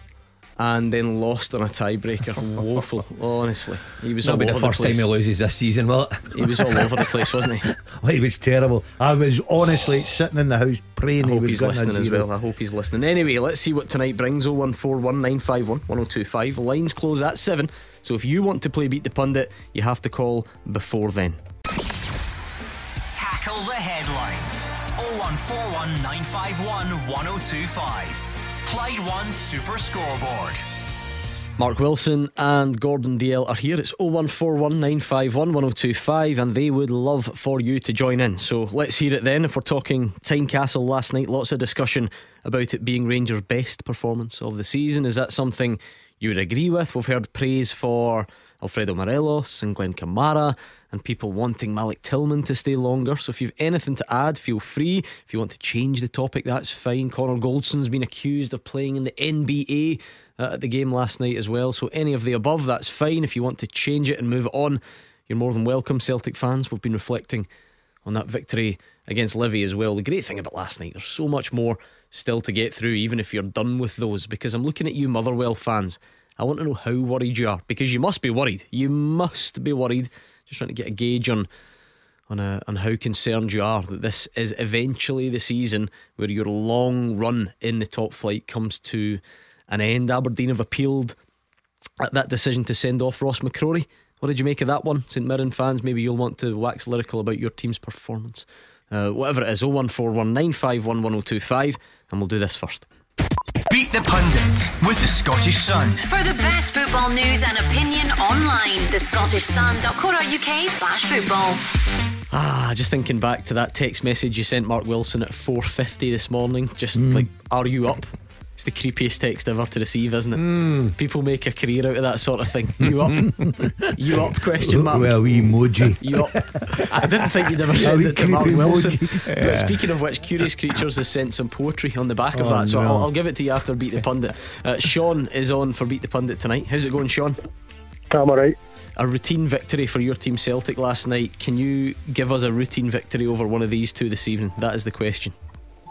and then lost on a tiebreaker. Woeful. Honestly, he was all over the place. That'll be the first time he loses this season, will it? He was all over the place, wasn't he? Well, he was terrible. I was honestly sitting in the house praying he was going to zero. I hope he's listening as well. I hope he's listening. Anyway, let's see what tonight brings. 01419511025. Lines close at 7, so if you want to play Beat the Pundit, you have to call before then. Tackle the headlines. 01419511025. Clyde One Super Scoreboard. Mark Wilson and Gordon DL are here. It's 01419511025, and they would love for you to join in. So let's hear it then. If we're talking Tynecastle last night, lots of discussion about it being Rangers' best performance of the season. Is that something you would agree with? We've heard praise for Alfredo Morelos and Glenn Kamara, and people wanting Malik Tillman to stay longer. So if you've anything to add, feel free. If you want to change the topic, that's fine. Connor Goldson's been accused of playing in the NBA at the game last night as well. So any of the above, that's fine. If you want to change it and move it on, you're more than welcome. Celtic fans, we've been reflecting on that victory against Livy as well. The great thing about last night, there's so much more still to get through, even if you're done with those, because I'm looking at you Motherwell fans. I want to know how worried you are, because you must be worried. You must be worried. Just trying to get a gauge on how concerned you are that this is eventually the season where your long run in the top flight comes to an end. Aberdeen have appealed at that decision to send off Ross McCrory. What did you make of that one? St Mirren fans, maybe you'll want to wax lyrical about your team's performance. Whatever it is, 01419511025, and we'll do this first. Beat the Pundit with the Scottish Sun. For the best football news and opinion online, thescottishsun.co.uk/football. Just thinking back to that text message you sent Mark Wilson at 4:50 this morning. Just like, are you up? It's the creepiest text ever to receive, isn't it? People make a career out of that sort of thing. You up? You up? Question mark. Well, wee emoji. You up? I didn't think you'd ever said that to Mark Wilson. But speaking of which, Curious Creatures has sent some poetry on the back of that. So I'll give it to you after Beat the Pundit. Sean is on for Beat the Pundit tonight. How's it going, Sean? I'm alright. A routine victory for your team Celtic last night. Can you give us a routine victory over one of these two this evening? That is the question.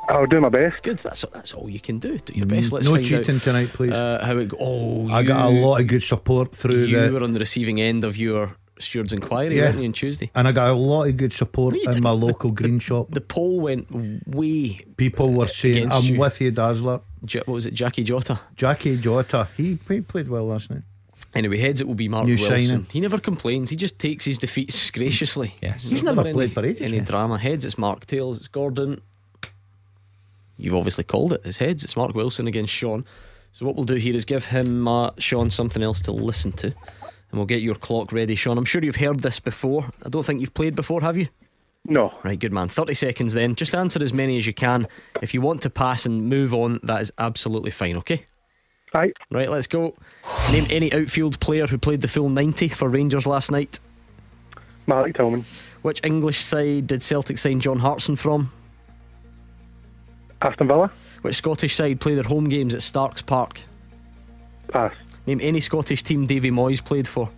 I'll do my best. Good, that's all you can do. Do your best. Let's find out. No cheating tonight, please. How it go? I got a lot of good support through the... You were on the receiving end of your Stewards Inquiry, weren't you, on Tuesday? And I got a lot of good support in my local green shop. The poll went way... People were saying, I'm with you, Dazzler. What was it, Jackie Jota? Jackie Jota. He played well last night. Anyway, heads it will be Mark Wilson. Shining. He never complains. He just takes his defeats graciously. Yes. He's never played for ages. Any drama. Heads it's Mark, tails it's Gordon. You've obviously called it. It's heads. It's Mark Wilson against Sean. So what we'll do here is give him, Sean, something else to listen to, and we'll get your clock ready, Sean. I'm sure you've heard this before. I don't think you've played before, have you? No. Right, good man. 30 seconds then. Just answer as many as you can. If you want to pass and move on, that is absolutely fine, okay? Right. Right, let's go. Name any outfield player who played the full 90 for Rangers last night. Malik Tillman. Which English side did Celtic sign John Hartson from? Aston Villa. Which Scottish side play their home games at Starks Park? Pass. Name any Scottish team Davy Moyes played for.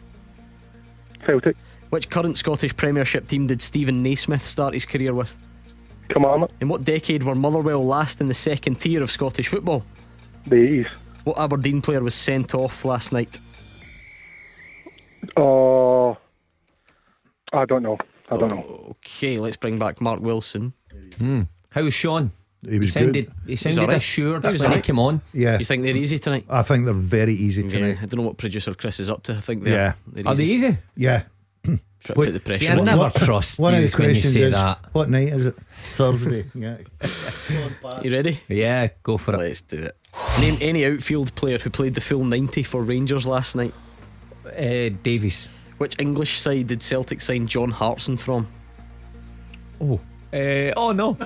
Celtic. Which current Scottish Premiership team did Stephen Naismith start his career with? Kilmarnock. In what decade were Motherwell last in the second tier of Scottish football? The 80s. What Aberdeen player was sent off last night? I don't know. I don't know. Okay, let's bring back Mark Wilson. How was Sean? He sounded assured when he came on. Yeah. You think they're easy tonight? I think they're very easy tonight. I don't know what producer Chris is up to. I think they're easy. Are they easy? Yeah. Try to put the pressure on. I never trust you when you say that. What night is it? Thursday. Yeah. You ready? Yeah, go for it. Let's do it. Name any outfield player who played the full 90 for Rangers last night. Davies. Which English side did Celtic sign John Hartson from? No,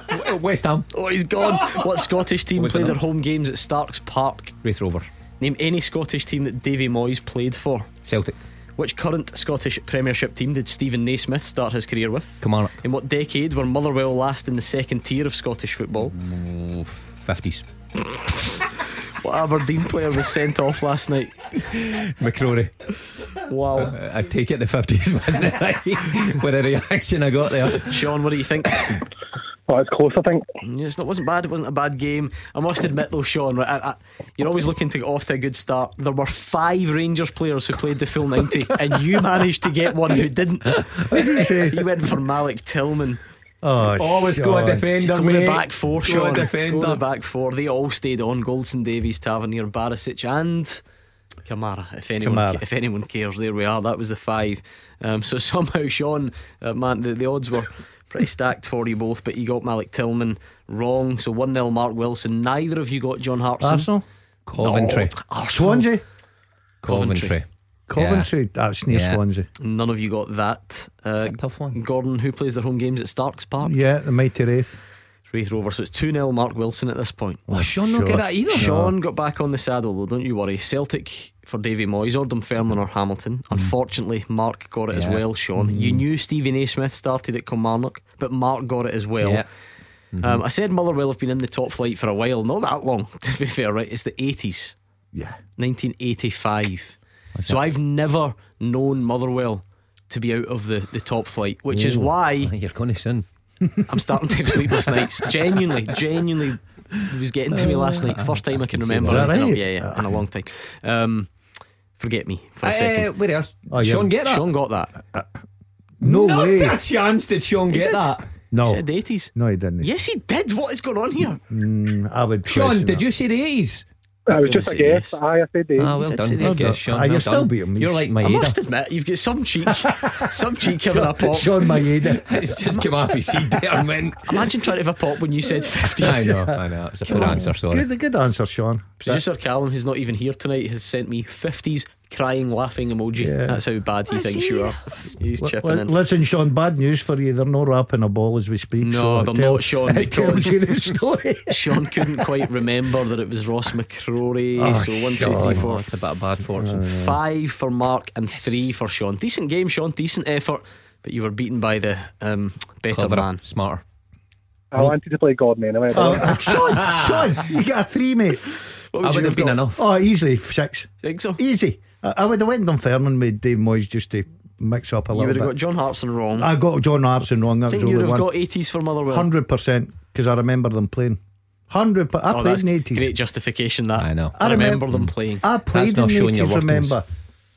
West Ham. He's gone. What Scottish team play their home games at Starks Park? Raith Rover. Name any Scottish team that Davy Moyes played for. Celtic. Which current Scottish Premiership team did Stephen Naismith start his career with? Kilmarnock. In what decade were Motherwell last in the second tier of Scottish football? 50s. What Aberdeen player was sent off last night? McCrory. Wow. I take it the 50s, wasn't it? Right? With the reaction I got there. Sean, what do you think? Oh, it's close, I think. Yes, it wasn't bad. It wasn't a bad game. I must admit though, Sean, you're always looking to get off to a good start. There were 5 Rangers players who played the full 90, and you managed to get one who didn't. What did you say? He went for Malik Tillman. Oh, always go a defender, mate. Go the back four, Sean. Go the back four. They all stayed on. Goldson, Davies, Tavernier, Barisic, and Kamara. If anyone cares, there we are. That was the 5. So somehow, Sean, man, the odds were pretty stacked for you both, but you got Malik Tillman wrong. So 1-0 Mark Wilson. Neither of you got John Hartson. Arsenal. Coventry. No. Arsenal. Swansea. Coventry. Yeah. That's near Swansea. None of you got that. It's a tough one. Gordon, who plays their home games at Starks Park? Yeah, the mighty Wraith Rover. So it's 2-0 Mark Wilson at this point. Well, Sean not get that either. Sean got back on the saddle though, don't you worry. Celtic for Davy Moyes or Dunfermline or Hamilton. Unfortunately Mark got it as well, Sean. You knew Stevie Naismith started at Kilmarnock, but Mark got it as well. I said Motherwell have been in the top flight for a while. Not that long, to be fair, right? It's the 80s. Yeah, 1985. What's so that? I've never known Motherwell to be out of the top flight, which is why I think you're going to sin. I'm starting to have sleepless nights. Genuinely it was getting to me last night. First time I can remember. Right? Yeah, in a long time. Forget me for a second. Where else? Sean get that? Sean got that. No way. Not a chance did Sean get that. No. He said the 80s. No, he didn't. Yes, he did. What is going on here? I would. Sean, did you say the 80s? I was just a guess. I said the 80s. Ah, well done. Good guess, Sean. You're still beating me. You're like Maeda. I must admit, you've got some cheek. Some cheek having a pop. Sean Maeda. It's just come off his seat there, man. Imagine trying to have a pop when you said 50s. I know. It's a good answer, sorry. Good answer, Sean. Producer Callum, who's not even here tonight, has sent me 50s crying, laughing emoji. Yeah. That's how bad he thinks you are. He's chipping in. Listen, Sean, bad news for you. They're not wrapping a ball as we speak. No, so they're not, Sean. Tells you the story. Sean couldn't quite remember that it was Ross McCrory. So 1, 2, 3, 4. That's a bit of bad fortune. 5 for Mark and 3 for Sean. Decent game, Sean. Decent effort, but you were beaten by the better clever man, smarter. I wanted to play Gordon anyway. Sean, you got a 3, mate. I would have been enough. Oh, easily 6. Think so? Easy. I would have went Dunfermline with Dave Moyes just to mix up a little bit. You would have got John Hartson wrong. I got John Hartson wrong. That was the only one. I think you would have got 80s for Motherwell. 100%, because I remember them playing. 100%. I played in the 80s. Great justification that. I know. I remember them playing. I played in the 80s. Remember,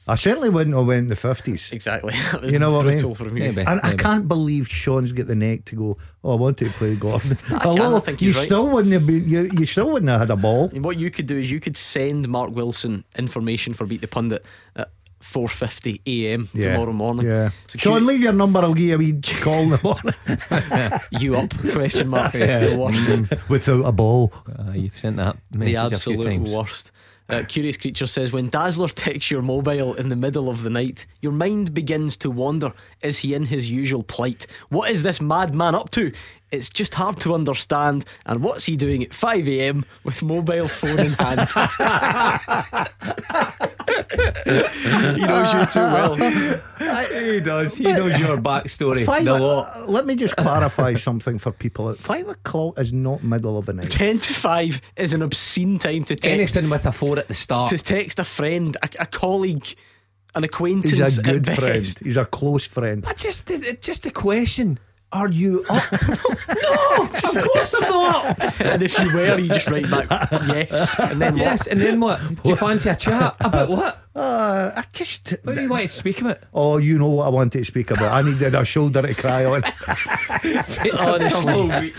I certainly wouldn't have went in the 50s. Exactly. You know what I mean? From you. Maybe, I can't believe Sean's got the neck to go, oh, I want to play Gordon. I think he's right. You still wouldn't have had a ball. And what you could do is you could send Mark Wilson information for Beat the Pundit at 4:50am tomorrow morning. So Sean, leave your number. I'll give you a wee call in the morning. You up? Question mark. The worst. Without a ball. You've sent that message the absolute a few times. Worst. Curious Creature says, when Dazzler texts your mobile in the middle of the night, your mind begins to wander. Is he in his usual plight? What is this madman up to? It's just hard to understand. And what's he doing at 5am with mobile phone in hand? He knows you too well. He does. He knows your backstory. Let me just clarify something for people. 5 o'clock is not middle of the night. 10 to 5 is an obscene time to text. Anything with a 4 at the start. To text a friend, a colleague, an acquaintance. He's a good friend. He's a close friend. But just a question. Are you up? No, of course I'm not up. And if you were, you just write back yes. And then what? Yes, and then what? Do you fancy a chat? About what? I just. What do you want to speak about? Oh, you know what I wanted to speak about. I needed a shoulder to cry on. Honestly.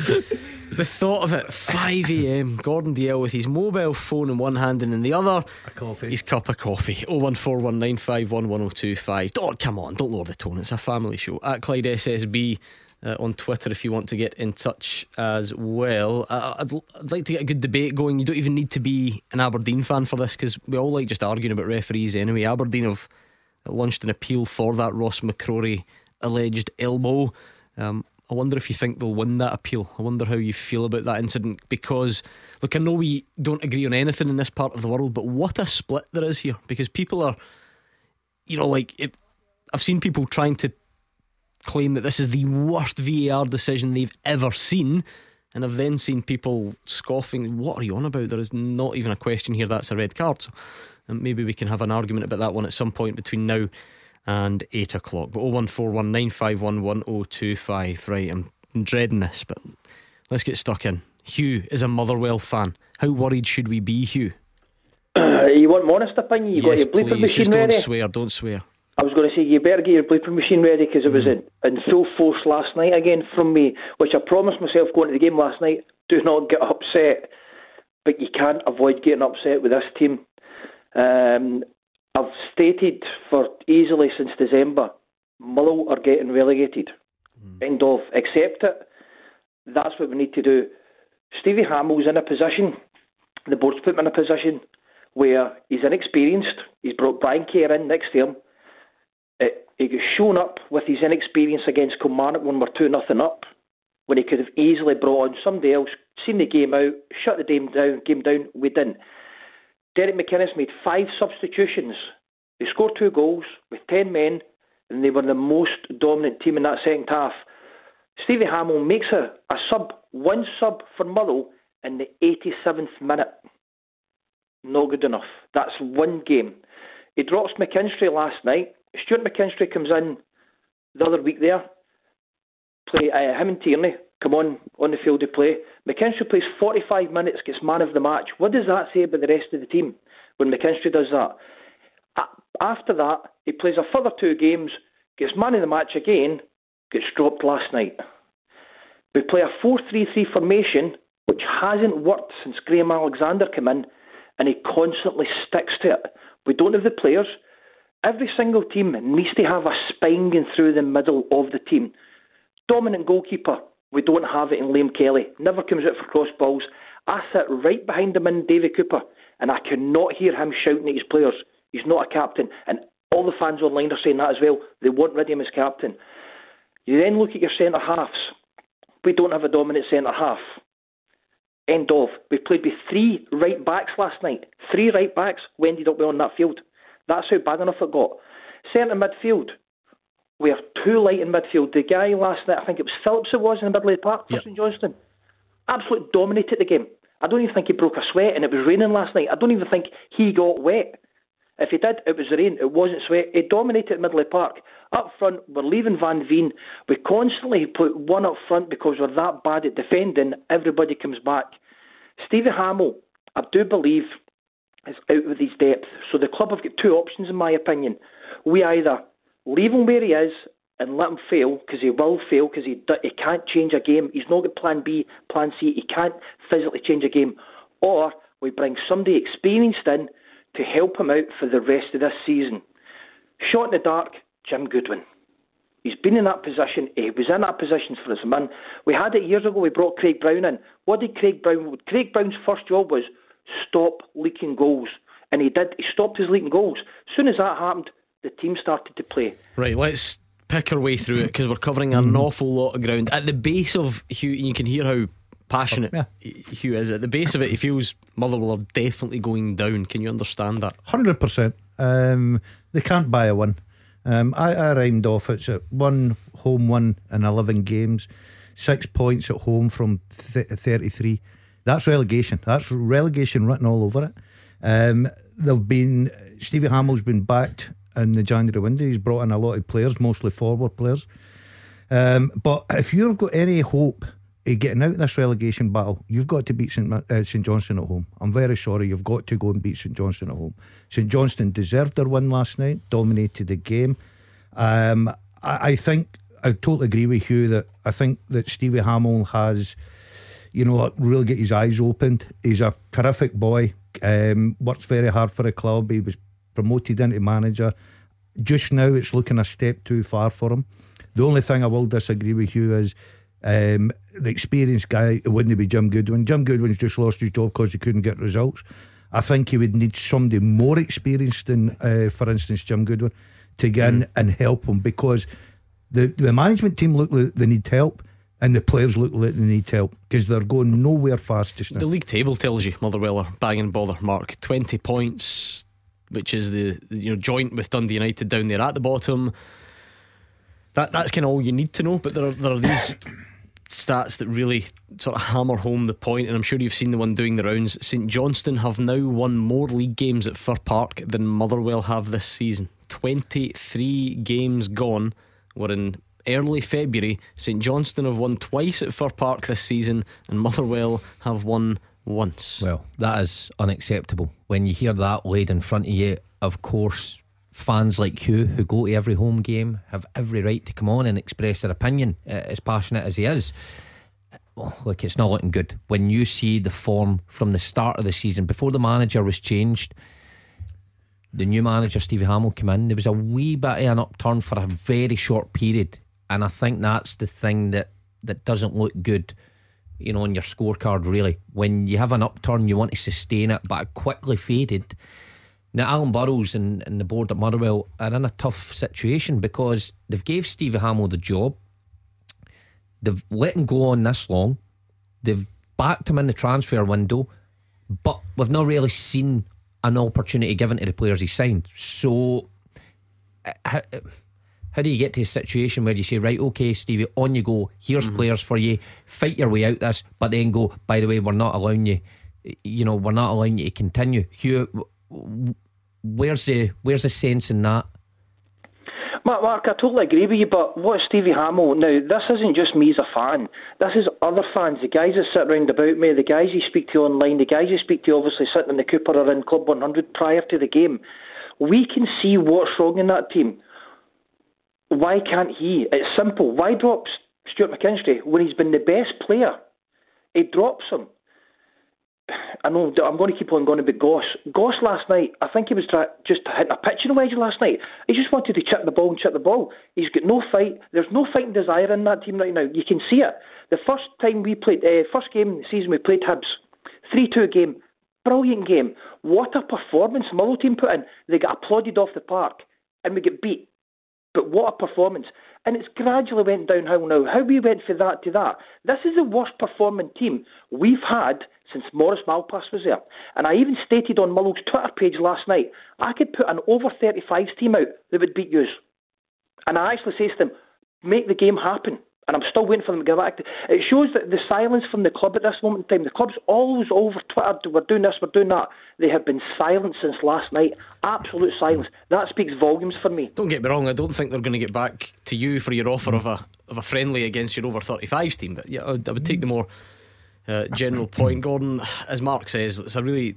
The thought of it, 5am, Gordon DL with his mobile phone in one hand and in the other his cup of coffee. 01419511025. Oh, come on, don't lower the tone. It's a family show. At Clyde SSB on Twitter if you want to get in touch as well. I'd like to get a good debate going. You don't even need to be an Aberdeen fan for this, because we all like just arguing about referees anyway. Aberdeen have launched an appeal for that Ross McCrory alleged elbow. I wonder if you think they'll win that appeal. I wonder how you feel about that incident, because look, I know we don't agree on anything in this part of the world, but what a split there is here, because people are you know, like it, I've seen people trying to claim that this is the worst VAR decision they've ever seen, and I've then seen people scoffing, what are you on about? There is not even a question here, that's a red card. So maybe we can have an argument about that one at some point between now and 8 o'clock. But 01419511025. Right, I'm dreading this, but let's get stuck in. Hugh is a Motherwell fan. How worried should we be, Hugh? You want my honest opinion? You got your bleeper machine ready? Don't swear. I was going to say, you better get your bleeper machine ready, because it was in full force last night again from me, which I promised myself going to the game last night, do not get upset. But you can't avoid getting upset with this team. I've stated for easily since December, Mullow are getting relegated. End of. Accept it. That's what we need to do. Stevie Hamill's in a position, the board's put him in a position where he's inexperienced. He's brought Brian Kerr in next term. He got shown up with his inexperience against Kilmarnock when we're 2-0 up, when he could have easily brought on somebody else, seen the game out, shut the game down. We didn't. Derek McInnes made 5 substitutions. They scored 2 goals with 10 men, and they were the most dominant team in that second half. Stevie Hamill makes a sub, one sub for Mullow in the 87th minute. Not good enough. That's one game. He drops McKinstry last night. Stuart McKinstry comes in the other week there. Him and Tierney come on the field to play. McKinstry plays 45 minutes, gets man of the match. What does that say about the rest of the team when McKinstry does that? After that, he plays a further 2 games, gets man of the match again, gets dropped last night. We play a 4-3-3 formation, which hasn't worked since Graham Alexander came in, and he constantly sticks to it. We don't have the players. Every single team needs to have a spine going through the middle of the team. Dominant goalkeeper, we don't have it in Liam Kelly. Never comes out for cross balls. I sit right behind him in Davy Cooper, and I cannot hear him shouting at his players. He's not a captain, and all the fans online are saying that as well. They want rid of him as captain. You then look at your centre halves. We don't have a dominant centre half. End of. We played with 3 right backs last night. 3 right backs. We ended up well on that field. That's how bad enough it got. Centre midfield, we are too light in midfield. The guy last night, I think it was Phillips, it was in the middle of the park, Justin Johnston, absolutely dominated the game. I don't even think he broke a sweat, and it was raining last night. I don't even think he got wet. If he did, it was rain, it wasn't sweat. He dominated the middle of the park. Up front, we're leaving Van Veen. We constantly put one up front because we're that bad at defending. Everybody comes back. Stevie Hamill, I do believe, is out with his depth. So the club have got 2 options, in my opinion. We either leave him where he is and let him fail, because he will fail, because he can't change a game. He's not got plan B, plan C. He can't physically change a game. Or we bring somebody experienced in to help him out for the rest of this season. Shot in the dark, Jim Goodwin. He's been in that position. He was in that position for his man. We had it years ago. We brought Craig Brown in. Craig Brown's first job was stop leaking goals, and he did. He stopped his leaking goals. As soon as that happened, the team started to play. Right, let's pick our way through it, because we're covering an awful lot of ground. At the base of Hugh, and you can hear how passionate Hugh is, at the base of it he feels Motherwell are definitely going down. Can you understand that? 100%. They can't buy a win. I rhymed off, it's a one home win in 11 games, 6 points at home from 33. That's relegation. That's relegation written all over it. Stevie Hamill's been backed in the January window. He's brought in a lot of players, mostly forward players, but if you've got any hope getting out of this relegation battle, you've got to beat St Johnstone at home. I'm very sorry, you've got to go and beat St Johnstone at home. St Johnstone deserved their win last night, dominated the game. I think I totally agree with Hugh that I think that Stevie Hamill has, you know, really get his eyes opened. He's a terrific boy, works very hard for the club. He was promoted into manager. Just now it's looking a step too far for him. The only thing I will disagree with Hugh is the experienced guy. It wouldn't be Jim Goodwin. Jim Goodwin's just lost his job because he couldn't get results. I think he would need somebody more experienced than for instance Jim Goodwin to get in and help him, because the management team look like they need help, and the players look like they need help, because they're going nowhere fast just now. The league table tells you Motherwell are bang and bother, Mark. 20 points, which is the, you know, joint with Dundee United down there at the bottom. That's kind of all you need to know. But there are these stats that really sort of hammer home the point, and I'm sure you've seen the one doing the rounds. St Johnstone have now won more league games at Fir Park than Motherwell have this season. 23 games gone. We're in early February. St Johnstone have won twice at Fir Park this season, and Motherwell have won once. Well, that is unacceptable. When you hear that laid in front of you, of course, fans like you who go to every home game have every right to come on and express their opinion, as passionate as he is. Well, look, it's not looking good. When you see the form from the start of the season, before the manager was changed, the new manager Stevie Hamill came in, there was a wee bit of an upturn for a very short period, and I think that's the thing that doesn't look good, you know, on your scorecard really. When you have an upturn, you want to sustain it, but it quickly faded. Now Alan Burrows and the board at Motherwell are in a tough situation because they've gave Stevie Hamill the job, they've let him go on this long, they've backed him in the transfer window, but we've not really seen an opportunity given to the players he signed. So how do you get to a situation where you say, right, okay Stevie, on you go, here's players for you, fight your way out this, but then go, by the way, we're not allowing you to continue. Hugh, where's the sense in that? Mark, I totally agree with you, but what Stevie Hamill, now this isn't just me as a fan, this is other fans, the guys that sit round about me, the guys you speak to online, the guys you speak to obviously sitting in the Cooper or in Club 100 prior to the game. We can see what's wrong in that team. Why can't he? It's simple. Why drop Stuart McKinstry when he's been the best player? He drops him. I know I'm going to keep on going about Goss last night. I think he was just hitting a pitching wedge last night. He just wanted to chip the ball. He's got no fight. There's no fighting desire in that team right now. You can see it. The first time we played, first game of the season we played Hibs, 3-2 game, brilliant game. What a performance Motherwell team put in. They got applauded off the park and we get beat. But what a performance. And it's gradually went downhill now. How we went from that to that. This is the worst performing team we've had since Maurice Malpass was there. And I even stated on Mullock's Twitter page last night, I could put an over 35s team out that would beat you. And I actually says to them, make the game happen. And I'm still waiting for them to get back to it. Shows that the silence from the club at this moment in time. The club's always over Twitter, we're doing this, we're doing that. They have been silent since last night. Absolute silence. That speaks volumes for me. Don't get me wrong, I don't think they're going to get back to you for your offer of a friendly against your over 35s team. But yeah, I would take the more general point, Gordon. As Mark says, it's a really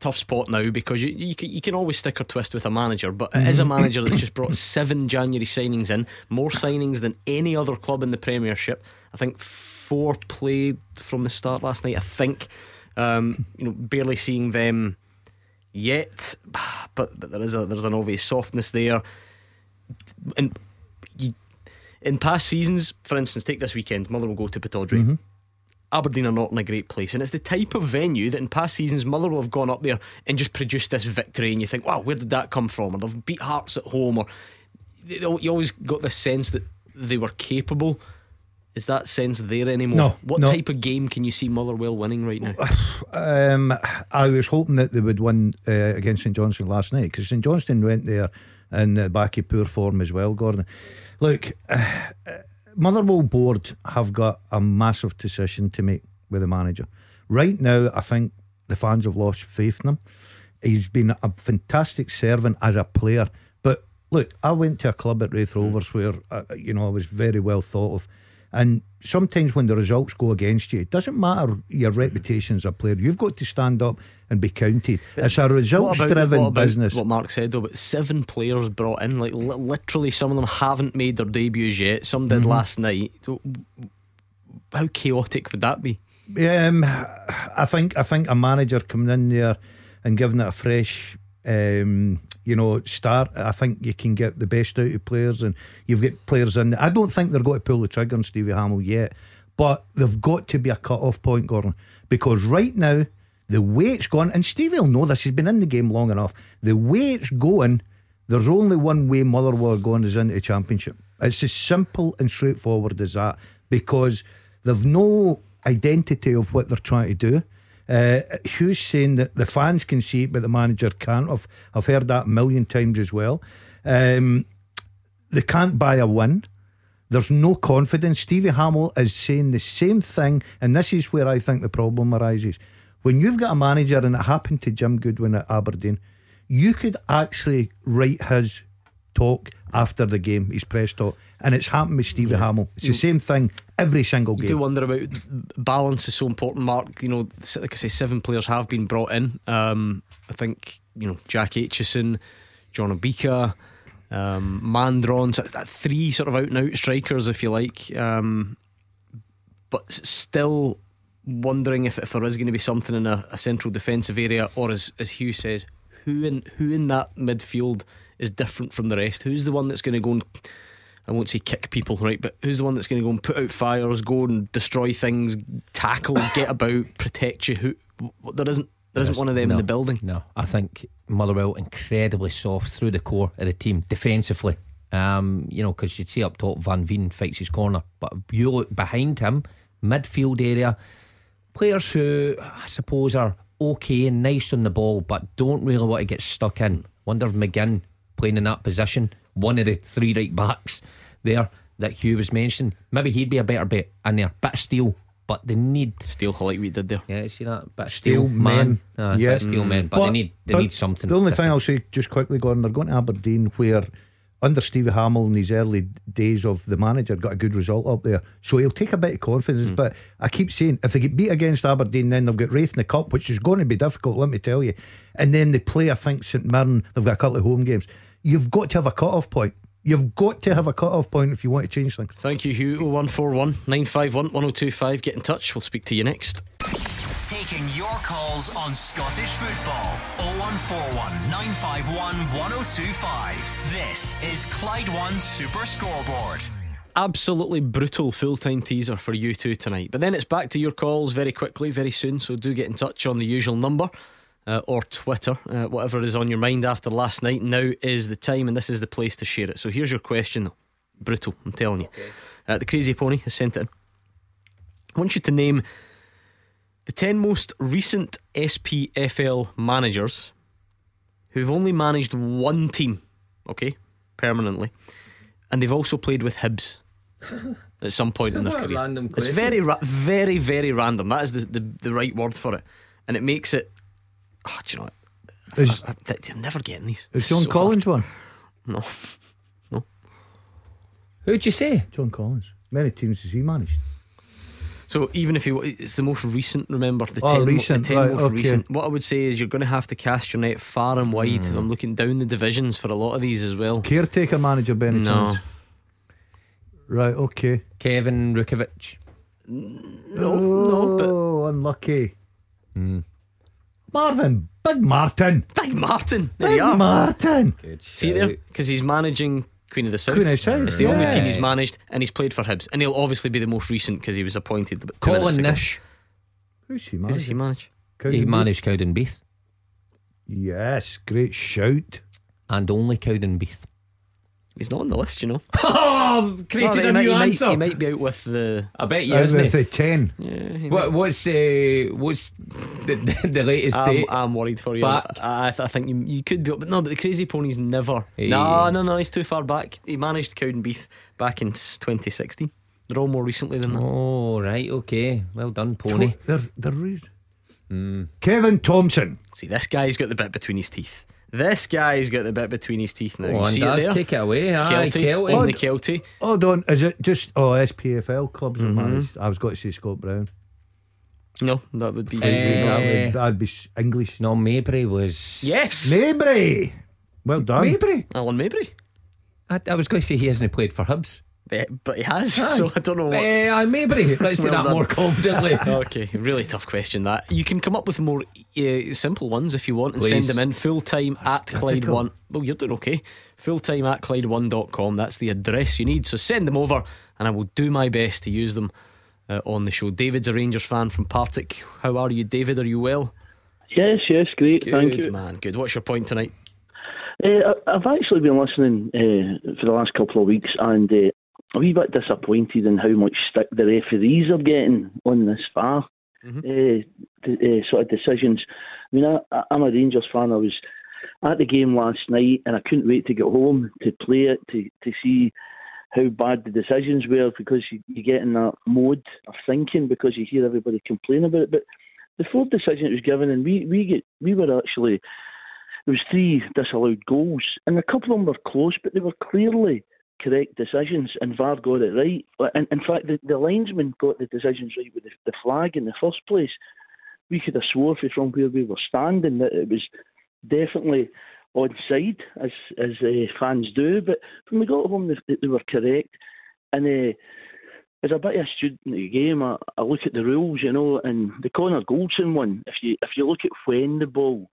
tough spot now because you can always stick or twist with a manager, but it is a manager that's just brought 7 January signings in, more signings than any other club in the Premiership. I think 4 played from the start last night, I think. You know, barely seeing them yet, but there's an obvious softness there. And in past seasons, for instance, take this weekend, Motherwell will go to Pittodrie. Aberdeen are not in a great place, and it's the type of venue that in past seasons Motherwell have gone up there and just produced this victory, and you think, wow, where did that come from? Or they've beat Hearts at home, or you always got the sense that they were capable. Is that sense there anymore? No. Type of game can you see Motherwell winning right now? I was hoping that they would win against St Johnstone last night, because St Johnstone went there in back of poor form as well, Gordon. Look, Motherwell board have got a massive decision to make with the manager. Right now, I think the fans have lost faith in him. He's been a fantastic servant as a player, but look, I went to a club at Raith Rovers where I was very well thought of, and sometimes when the results go against you, it doesn't matter your reputation as a player, you've got to stand up and be counted. But it's a results driven business. What Mark said though, but 7 players brought in, like literally some of them haven't made their debuts yet. Some did last night. So how chaotic would that be? I think a manager coming in there and giving it a fresh start, I think you can get the best out of players, and you've got players in. I don't think they're going to pull the trigger on Stevie Hamill yet, but they've got to be a cut off point, Gordon, because right now the way it's gone, and Stevie will know this, he's been in the game long enough, the way it's going, there's only one way Motherwell are going, is into the Championship. It's as simple and straightforward as that, because they've no identity of what they're trying to do. Hugh's saying that the fans can see it, but the manager can't. I've heard that a million times as well. They can't buy a win. There's no confidence. Stevie Hamill is saying the same thing, and this is where I think the problem arises. When you've got a manager, and it happened to Jim Goodwin at Aberdeen, you could actually write his talk after the game, his press talk, and it's happened with Stevie Hamill. It's the same thing every single game. You do wonder about balance is so important, Mark. You know, like I say, 7 players have been brought in. I think, you know, Jack Aitchison, John Obika, Mandron, so that 3 sort of out and out strikers, if you like. But still wondering if there is going to be something in a central defensive area, or as Hugh says, who in that midfield is different from the rest? Who's the one that's going to go and, I won't say kick people, right, but who's the one that's going to go and put out fires, go and destroy things, tackle, get about, protect you? There isn't one of them in the building. No, I think Motherwell incredibly soft through the core of the team defensively. You know, because you'd see up top Van Veen fights his corner, but you look behind him, midfield area, players who I suppose are okay and nice on the ball, but don't really want to get stuck in. Wonder if McGinn playing in that position, one of the 3 right backs there that Hugh was mentioning, maybe he'd be a better bet in there. Bit of steel, but they need steel, like we did there. Yeah, see that bit of steel man. Yeah, bit of steel man, but they need something. The only different thing I'll say just quickly, Gordon, they're going to Aberdeen, where under Stevie Hamill in his early days of the manager got a good result up there, so he'll take a bit of confidence. But I keep saying, if they get beat against Aberdeen, then they've got Wraith in the Cup, which is going to be difficult, let me tell you. And then they play, I think, St Mirren. They've got a couple of home games. You've got to have a cut-off point. You've got to have a cut-off point if you want to change things. Thank you, Hugh. 0141 951 1025. Get in touch. We'll speak to you next. Taking your calls on Scottish football. 0141 951 1025. This is Clyde One Super Scoreboard. Absolutely brutal full-time teaser for you two tonight. But then it's back to your calls very quickly, very soon. So do get in touch on the usual number, or Twitter, whatever is on your mind after last night. Now is the time, and this is the place to share it. So here's your question, though. Brutal, I'm telling you. Okay. The Crazy Pony has sent it in. I want you to name the 10 most recent SPFL managers who've only managed one team, okay, permanently, and they've also played with Hibs at some point in their career. Random question. It's very, very random. That is the right word for it, and it makes it. Oh, do you know what? I'm never getting these. Is John Collins hard. One? No. Who'd you say? John Collins. Many teams has he managed. So even if you, it's the most recent, remember, the 10 most recent. What I would say is you're going to have to cast your net far and wide. I'm looking down the divisions for a lot of these as well. Caretaker manager Benny Jones. Right, okay. Kevin Rukovic. No, unlucky. Marvin, Big Martin. There you are. Martin. Good shout. See there, because he's managing Queen of the South. It's the only team he's managed, and he's played for Hibs, and he'll obviously be the most recent because he was appointed. But Colin Nish. Who's he managed? Who does he manage? He managed Cowdenbeath. Yes, great shout. And only Cowdenbeath. He's not on the list, you know. Oh, created a new answer. He might be out with the. I bet you isn't with he? The 10. Yeah, what's the latest date? I'm worried for you. I think you could be, but the Crazy Pony's never. Hey. No, he's too far back. He managed Cowdenbeath back in 2016. They're all more recently than that. Oh right, okay, well done, Pony. They're rude. Kevin Thompson. See, this guy's got the bit between his teeth. Now. Oh, and does take it away. Kelty. In the Kelty. Hold on, is it just SPFL clubs are managed? I was going to say Scott Brown. No, that would be that'd be English. No, Mabry was. Yes, Mabry. Well done, Mabry. Alan Mabry. I was going to say he hasn't played for Hibs, but he has. So I don't know what. Mabry. Let's do that more confidently. Okay, really tough question that. You can come up with more simple ones if you want, and send them in. Fulltime at Clyde1. Well, you're doing okay. Fulltime at Clyde1.com. That's the address you need. So send them over, and I will do my best to use them on the show. David's a Rangers fan from Partick. How are you, David? Are you well? Yes, great. Good, thank you, man. Good. What's your point tonight? I've actually been listening for the last couple of weeks, and a wee bit disappointed in how much stick the referees are getting on this far. sort of decisions. I mean, I'm a Rangers fan. I was at the game last night and I couldn't wait to get home to play it, to see how bad the decisions were, because you get in that mode of thinking because you hear everybody complain about it. But the fourth decision it was given, and we were actually, there was 3 disallowed goals, and a couple of them were close, but they were clearly correct decisions, and VAR got it right. And in fact, the linesman got the decisions right with the flag in the first place. We could have swore from where we were standing that it was definitely onside, as fans do. But when we got home, they were correct. And as a bit of a student of the game, I look at the rules, you know, and the Connor Goldson one. If you look at when the ball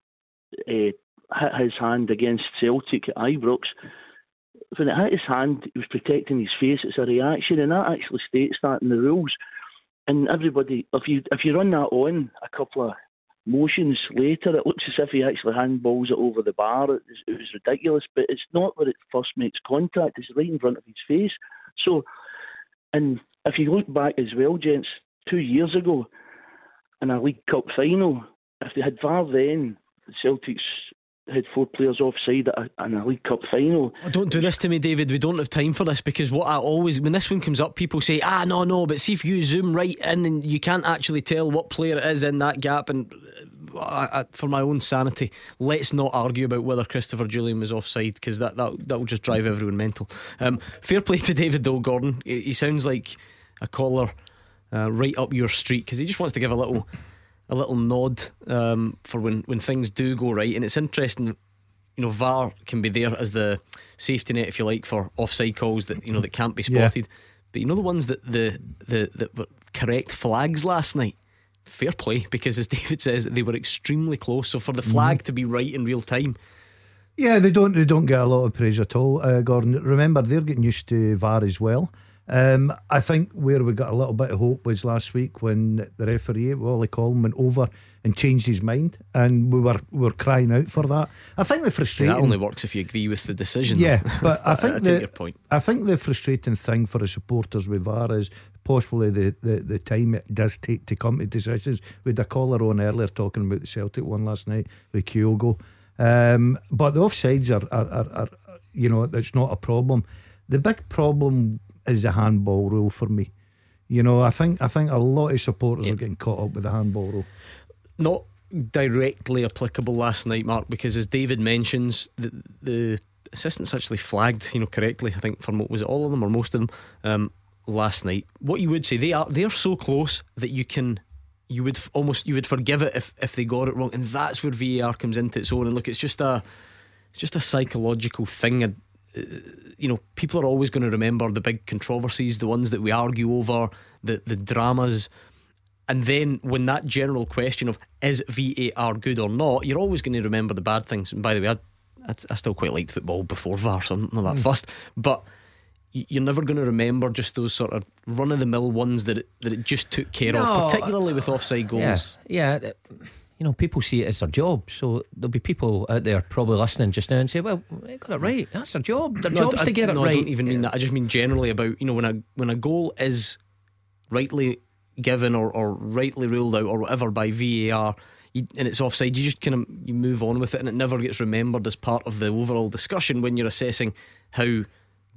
hit his hand against Celtic at Ibrox, when it hit his hand, he was protecting his face. It's a reaction, and that actually states that in the rules. And everybody, if you run that on a couple of motions later, it looks as if he actually handballs it over the bar. It was ridiculous, but it's not where it first makes contact. It's right in front of his face. So, and if you look back as well, gents, 2 years ago in a League Cup final, if they had VAR then, Celtic's had 4 players offside in a League Cup final. Oh, don't do this to me, David. We don't have time for this, because what I always, when this one comes up, people say, no, but see if you zoom right in and you can't actually tell what player it is in that gap. And for my own sanity, let's not argue about whether Christopher Julian was offside, because that will just drive everyone mental. Fair play to David though, Gordon. He sounds like a caller right up your street, because he just wants to give a little nod for when things do go right. And it's interesting, you know, VAR can be there as the safety net, if you like, for offside calls that, you know, that can't be spotted. Yeah. But you know, the ones that that were correct flags last night, fair play, because as David says, they were extremely close. So for the flag to be right in real time, yeah, they don't get a lot of praise at all. Gordon, remember, they're getting used to VAR as well. I think where we got a little bit of hope was last week when the referee, Wally Colm, went over and changed his mind, and we were crying out for that. I think the frustrating, that only works if you agree with the decision. Yeah, but I think I take your point. I think the frustrating thing for the supporters with VAR is possibly the time it does take to come to decisions. We had a caller on earlier talking about the Celtic one last night with Kyogo, but the offsides are you know, that's not a problem. The big problem is the handball rule for me. You know, I think a lot of supporters are getting caught up with the handball rule. Not directly applicable last night, Mark, because as David mentions, the assistants actually flagged, you know, correctly, I think, for was it all of them or most of them last night. What you would say, they are so close that you would forgive it if they got it wrong, and that's where VAR comes into its own. And look, it's just a psychological thing. You know, people are always going to remember the big controversies, the ones that we argue over, the dramas. And then when that general question of is VAR good or not, you're always going to remember the bad things. And by the way, I still quite liked football before VAR, so I'm not that fussed. But you're never going to remember just those sort of run of the mill ones that it just took care of, particularly with offside goals. Yeah. You know, people see it as their job, so there'll be people out there probably listening just now and say, "Well, they got it right. That's their job. Their job's to get it right." I don't even mean that. I just mean generally about, you know, when a goal is rightly given or rightly ruled out or whatever by VAR, and it's offside, you just kind of move on with it, and it never gets remembered as part of the overall discussion when you're assessing how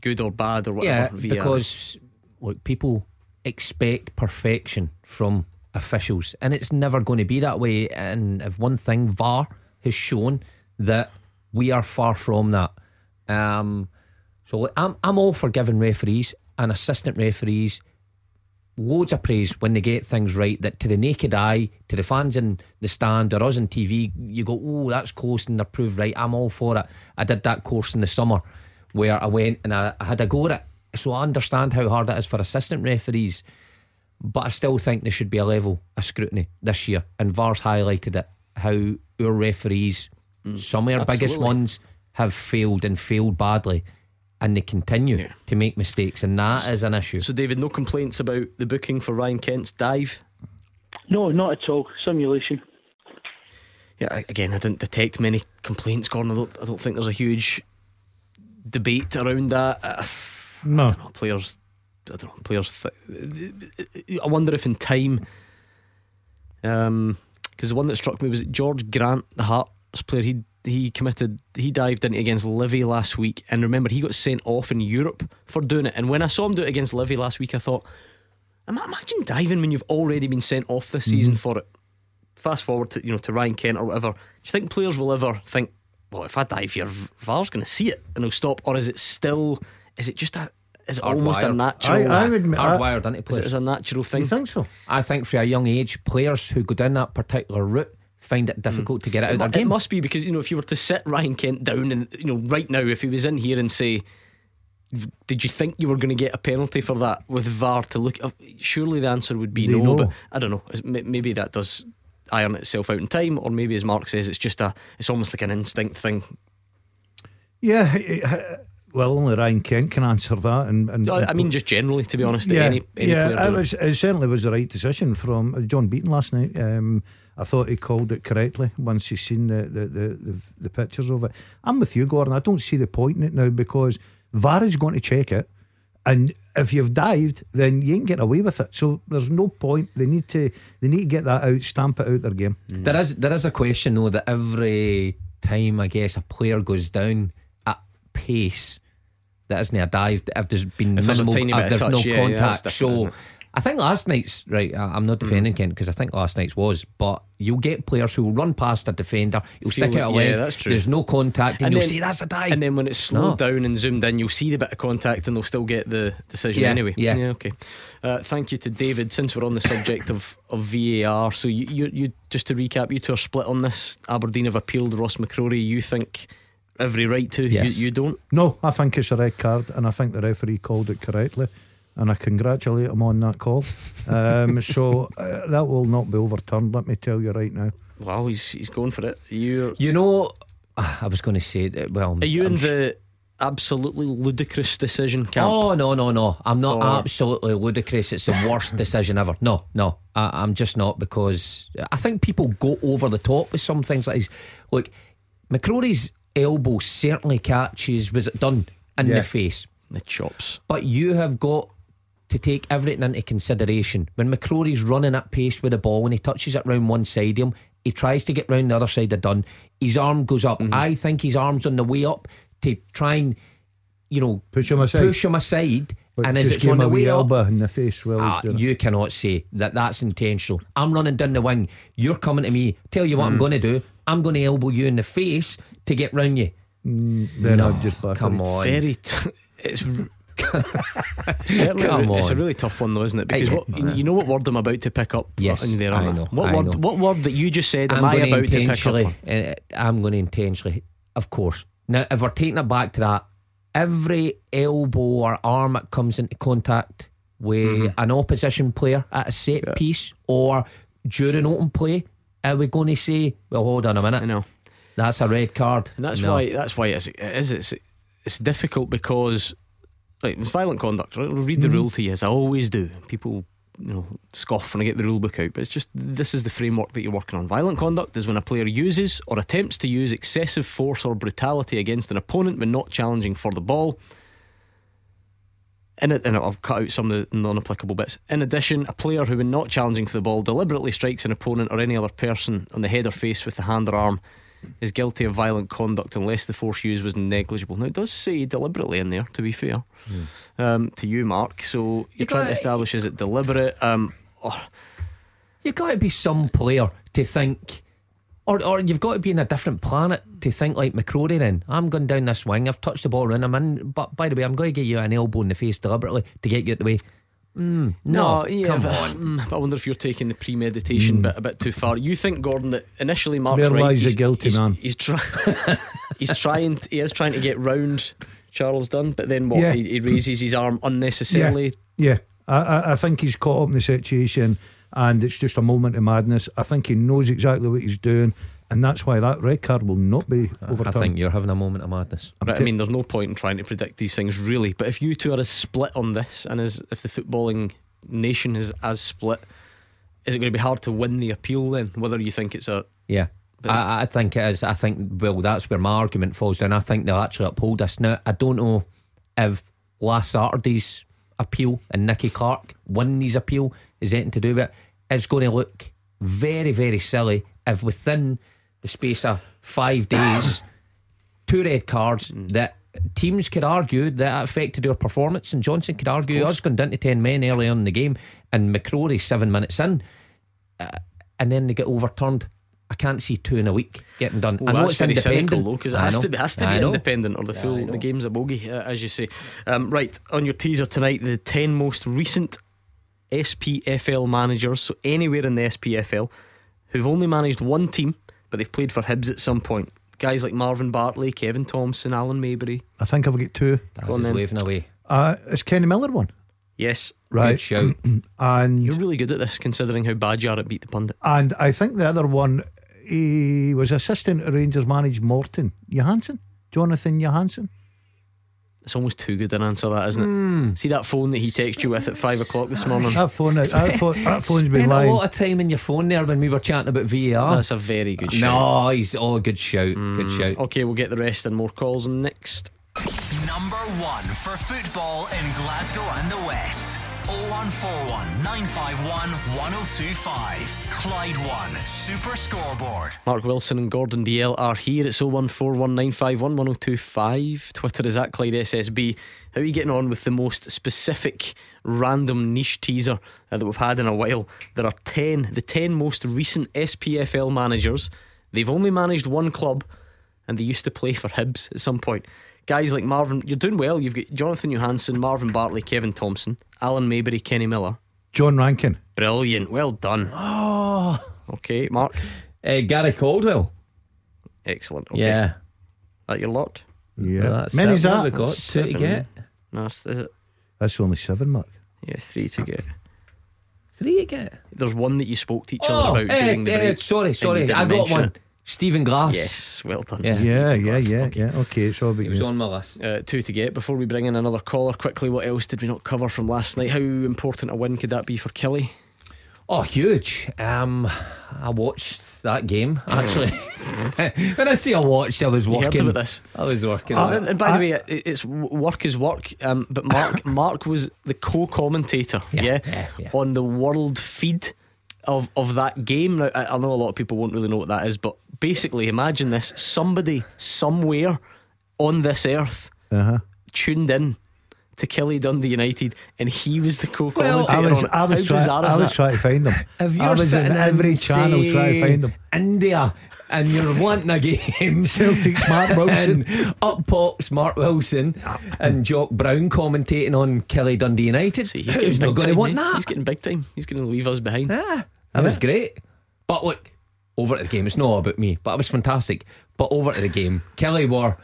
good or bad or whatever. Yeah, VAR. Because look, people expect perfection from officials, and it's never going to be that way. And if one thing, VAR has shown that we are far from that. So I'm all for giving referees and assistant referees loads of praise when they get things right, that to the naked eye, to the fans in the stand or us on TV, you go, oh, that's close, and they're proved right. I'm all for it. I did that course in the summer where I went and I had a go at it, so I understand how hard it is for assistant referees. But I still think there should be a level of scrutiny this year, and VAR's highlighted it, how our referees, some of our biggest ones, have failed, and failed badly, and they continue to make mistakes, and that is an issue. So David, no complaints about the booking for Ryan Kent's dive? No, not at all. Simulation. Yeah, again, I didn't detect many complaints, Gordon. I don't think there's a huge debate around that. No, I don't know, players I wonder if in time because the one that struck me was George Grant, the Hearts player. He dived in against Livy last week, and remember, he got sent off in Europe for doing it. And when I saw him do it against Livy last week, I thought, imagine diving when you've already been sent off this season for it. Fast forward to, you know, to Ryan Kent or whatever. Do you think players will ever think, well, if I dive here, VAR's going to see it and he'll stop? Or is it still, is it just a, is it almost a natural, I would admit, hardwired into players? Is it a natural thing? You think so? I think for a young age, players who go down that particular route find it difficult to get out of their game. It must be, because, you know, if you were to sit Ryan Kent down and, you know, right now, if he was in here and say, did you think you were going to get a penalty for that with VAR to look up, surely the answer would be no. But I don't know, maybe that does iron itself out in time, or maybe, as Mark says, it's just it's almost like an instinct thing. Yeah, well, only Ryan Kent can answer that. And I mean, just generally, to be honest, any player. It certainly was the right decision from John Beaton last night. I thought he called it correctly once he's seen the pictures of it. I'm with you, Gordon. I don't see the point in it now, because VAR is going to check it, and if you've dived, then you ain't getting away with it. So there's no point. They need to get that out, stamp it out their game. There is a question though that every time, I guess, a player goes down at pace that isn't a dive, if there's been minimal contact, so I think last night's right. I'm not defending Kent, because I think last night's was, but you'll get players who will run past a defender, you'll stick it away, that's true, there's no contact, and you'll say that's a dive, and then when it's slowed down and zoomed in, you'll see the bit of contact and they'll still get the decision anyway. Okay. Thank you to David. Since we're on the subject of VAR, so you just to recap, you two are split on this. Aberdeen have appealed. Ross McCrory, you think every right to, yes. you don't? No, I think it's a red card, and I think the referee called it correctly, and I congratulate him on that call. So that will not be overturned, let me tell you right now. Wow, he's going for it. You know, I was going to say that, well, are you in the absolutely ludicrous decision camp? Oh, no, I'm not absolutely ludicrous. It's the worst decision ever. No, I'm just not, because I think people go over the top with some things like this. Look, McCrory's elbow certainly catches, was it done in the face? The chops. But you have got to take everything into consideration. When McCrory's running at pace with the ball, when he touches it round one side of him, he tries to get round the other side of Dunn, his arm goes up. I think his arm's on the way up to try and, you know, push him aside, but and as it's on the way up, in the face, you cannot say that that's intentional. I'm running down the wing, you're coming to me, tell you what I'm going to do, I'm going to elbow you in the face to get round you. Then I'll just back come on. It's certainly it's a really tough one though, isn't it? Because you know what word I'm about to pick up. Yes, there, I know. What word that you just said, am I about to pick up? I'm going to intentionally, of course. Now, if we're taking it back to that, every elbow or arm that comes into contact with an opposition player at a set piece or during open play, are we going to say, well, hold on a minute, that's a red card? And that's why it's difficult, because right, violent conduct, right? I'll read the rule to you, as I always do. People, you know, scoff when I get the rule book out, but it's just, this is the framework that you're working on. Violent conduct is when a player uses or attempts to use excessive force or brutality against an opponent when not challenging for the ball. And I'll cut out some of the non-applicable bits. In addition, a player who, when not challenging for the ball, deliberately strikes an opponent or any other person on the head or face with the hand or arm is guilty of violent conduct unless the force used was negligible. Now, it does say deliberately in there, to be fair, to you, Mark. So you're trying to establish, is it deliberate? You've got to be some player to think, or you've got to be in a different planet to think like McCrory then. I'm going down this wing, I've touched the ball around, I'm in, but by the way, I'm going to give you an elbow in the face deliberately to get you out the way. I wonder if you're taking the premeditation bit a bit too far. You think, Gordon, that initially Mark's right. There lies a guilty man. He is trying to get round Charles Dunn, but then what? Yeah. He raises his arm unnecessarily. Yeah. I think he's caught up in the situation, and it's just a moment of madness. I think he knows exactly what he's doing, and that's why that red card will not be overturned. I think you're having a moment of madness. Right, I mean, there's no point in trying to predict these things, really. But if you two are as split on this, and as if the footballing nation is as split, is it going to be hard to win the appeal then? Whether you think it's a... Yeah, I think it is. I think, well, that's where my argument falls down. I think they'll actually uphold this. Now, I don't know if last Saturday's appeal and Nicky Clark winning his appeal is anything to do with it. It's going to look very, very silly if within the space of 5 days two red cards that teams could argue that affected our performance. And Johnson could argue us going down to 10 men early on in the game, and McCrory 7 minutes in, and then they get overturned. I can't see two in a week getting done. Well, I know it's independent though, because it has to be independent, or the full the game's a bogey, as you say. Right, on your teaser tonight, the 10 most recent SPFL managers, so anywhere in the SPFL, who've only managed one team, but they've played for Hibs at some point. Guys like Marvin Bartley, Kevin Thompson, Alan Maybury. I think I've got two. That's waving away. Is Kenny Miller one? Yes. Right. Good shout. And you're really good at this, considering how bad you are at Beat the Pundit. And I think the other one, he was assistant to Rangers manager Morten Johansson, Jonathan Johansson. It's almost too good an answer, that, isn't it? See that phone that he texted you with at 5 o'clock this morning? That phone's been lying. Spent a lot of time in your phone there when we were chatting about VAR. That's a very good shout. No, he's good shout. Good shout. Okay, we'll get the rest and more calls next. Number one for football in Glasgow and the West. 0141 951 1025. Clyde One Super Scoreboard. Mark Wilson and Gordon DL are here. It's 0141 951 1025. Twitter is at Clyde SSB. How are you getting on with the most specific random niche teaser that we've had in a while? There are 10, the 10 most recent SPFL managers. They've only managed one club, and they used to play for Hibs at some point. Guys like Marvin, you're doing well. You've got Jonathan Johansson, Marvin Bartley, Kevin Thompson, Alan Maybury, Kenny Miller, John Rankin. Brilliant, well done. Oh, okay, Mark. Gary Caldwell. Excellent. Okay. Yeah, that your lot. Yeah, well, many's that we got two to get. No, is it? That's only seven, Mark. Yeah, three to get. Three to get. There's one that you spoke to each other about during the break. Sorry, I got one. Stephen Glass. Yes, well done. Yeah. Okay, it's all big. It was on my list. Two to get. Before we bring in another caller, quickly, what else did we not cover from last night? How important a win could that be for Kelly? Oh, huge. I watched that game, actually. When I say I watched, I was working. You heard about this? I was working. And by the way, it's work is work. But Mark was the co-commentator. Yeah. On the world feed of that game. Now, I know a lot of people won't really know what that is, but basically imagine this: somebody somewhere on this earth tuned in to Kelly Dundee United, and he was the co-commentator. I was trying to find them. I was in every channel trying to find them. India, and you're wanting a game, Celtic's Mark Wilson, and up pops Mark Wilson and Jock Brown commentating on Kelly Dundee United. See, who's not going to want that? He's getting big time. He's going to leave us behind. That was great. But look, over to the game. It's not all about me, but it was fantastic. But over to the game, Kelly were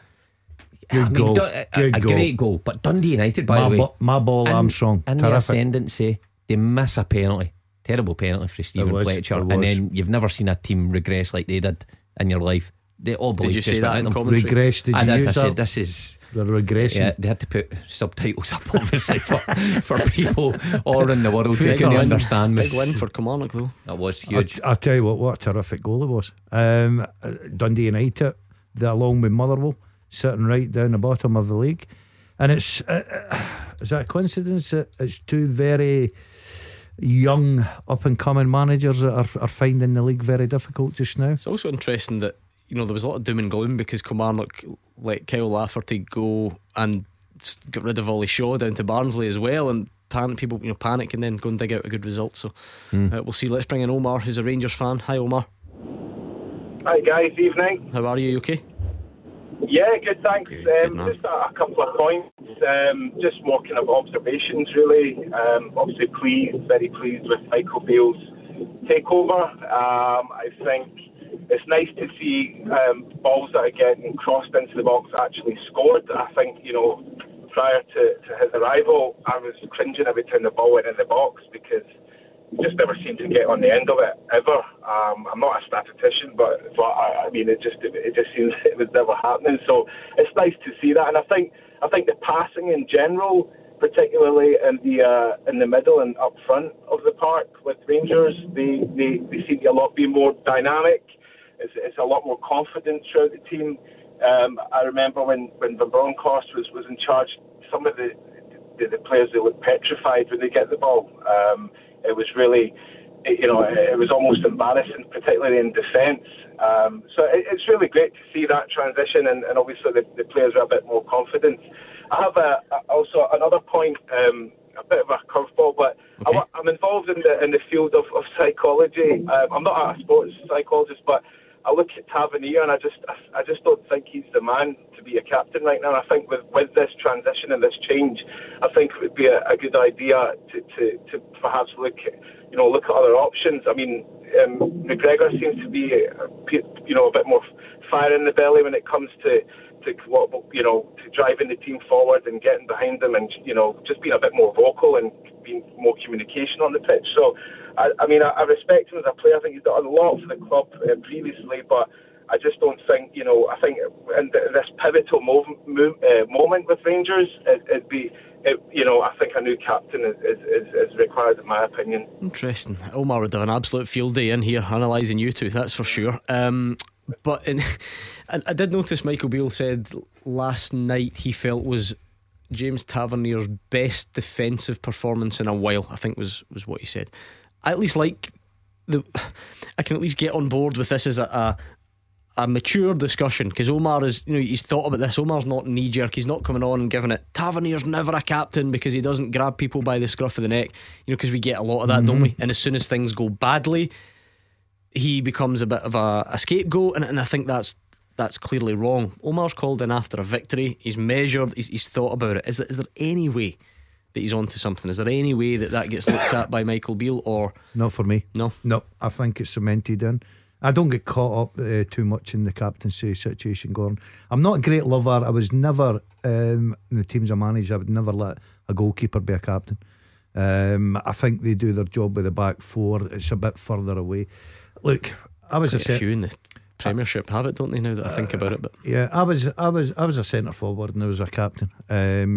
a great goal. But Dundee United, by the way, my ball Armstrong, in the ascendancy. They miss a penalty. Terrible penalty for Stephen Fletcher. And then you've never seen a team regress like they did in your life. They all believe. Did you say that in commentary? Regress, did you use that? I said this is the regressing. Yeah, they had to put subtitles up, obviously, for people all around the world who couldn't understand me. Big win for Kilmarnock though. That was huge. I'll tell you what a terrific goal it was. Dundee United, along with Motherwell, sitting right down the bottom of the league. And it's is that a coincidence that it's two very young up and coming managers that are finding the league very difficult just now? It's also interesting that, you know, there was a lot of doom and gloom because Kilmarnock let Kyle Lafferty go and got rid of Ollie Shaw down to Barnsley as well, and people panic and then go and dig out a good result. So we'll see. Let's bring in Omar, who's a Rangers fan. Hi, Omar. Hi guys, evening. How are you? You okay? Yeah, good, thanks. Just a couple of points, just more kind of observations really. Obviously very pleased with Michael Beale's takeover. I think it's nice to see balls that are getting crossed into the box actually scored. I think, you know, prior to his arrival, I was cringing every time the ball went in the box because you just never seemed to get on the end of it ever. I'm not a statistician, but I mean, it just seems it was never happening. So it's nice to see that, and I think the passing in general, particularly in the middle and up front of the park with Rangers, they seem to be more dynamic. It's a lot more confident throughout the team. I remember when Van Bronckhorst was in charge, some of the players, they looked petrified when they get the ball. It was really it was almost embarrassing, particularly in defence. So it's really great to see that transition, and obviously the players are a bit more confident. I have also another point, a bit of a curveball, but okay. I'm involved in the field of psychology. I'm not a sports psychologist, but I look at Tavernier and I just don't think he's the man to be a captain right now. I think with this transition and this change, I think it would be a good idea to perhaps look at other options. I mean, McGregor seems to be a bit more fire in the belly when it comes to driving the team forward and getting behind them, and just being a bit more vocal and being more communication on the pitch. So I mean I respect him as a player. I think he's done a lot for the club previously, but I just don't think I think in this pivotal moment with Rangers, I think a new captain is required, in my opinion. Interesting. Omar would have an absolute field day in here analysing you two, that's for sure. But and I did notice Michael Beale said last night he felt was James Tavernier's best defensive performance in a while, I think was what he said. I at least I can at least get on board with this as a mature discussion, because Omar is, he's thought about this. Omar's not knee jerk. He's not coming on and giving it Tavernier's never a captain because he doesn't grab people by the scruff of the neck, because we get a lot of that, don't we? And as soon as things go badly, he becomes a bit of a scapegoat, and I think that's clearly wrong. Omar's called in after a victory. He's measured. He's thought about it. Is there any way that he's onto something? Is there any way that gets looked at by Michael Beale? Or not for me. No. I think it's cemented in. I don't get caught up too much in the captaincy situation, Gordon. I'm not a great lover. I was never in the teams I managed. I would never let a goalkeeper be a captain. I think they do their job with the back four. It's a bit further away. Look, I was a few in the Premiership have it, don't they? Now that I think about it, but yeah, I was a centre forward and I was a captain.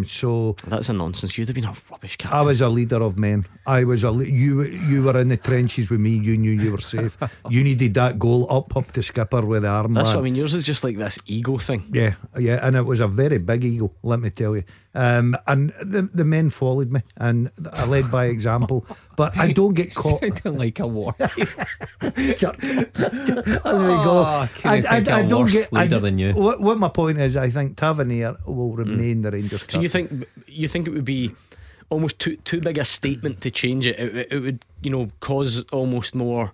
So that's a nonsense. You'd have been a rubbish captain. I was a leader of men. I was you were in the trenches with me. You knew you were safe. You needed that goal up to skipper with the arm. That's what I mean. Yours is just like this ego thing. Yeah, and it was a very big ego, let me tell you. And the men followed me, and I led by example. But I don't get caught. Sounded like a war. I don't get leader than you. What my point is, I think Tavernier will remain the Rangers captain. So you think it would be almost too big a statement to change it? It would cause almost more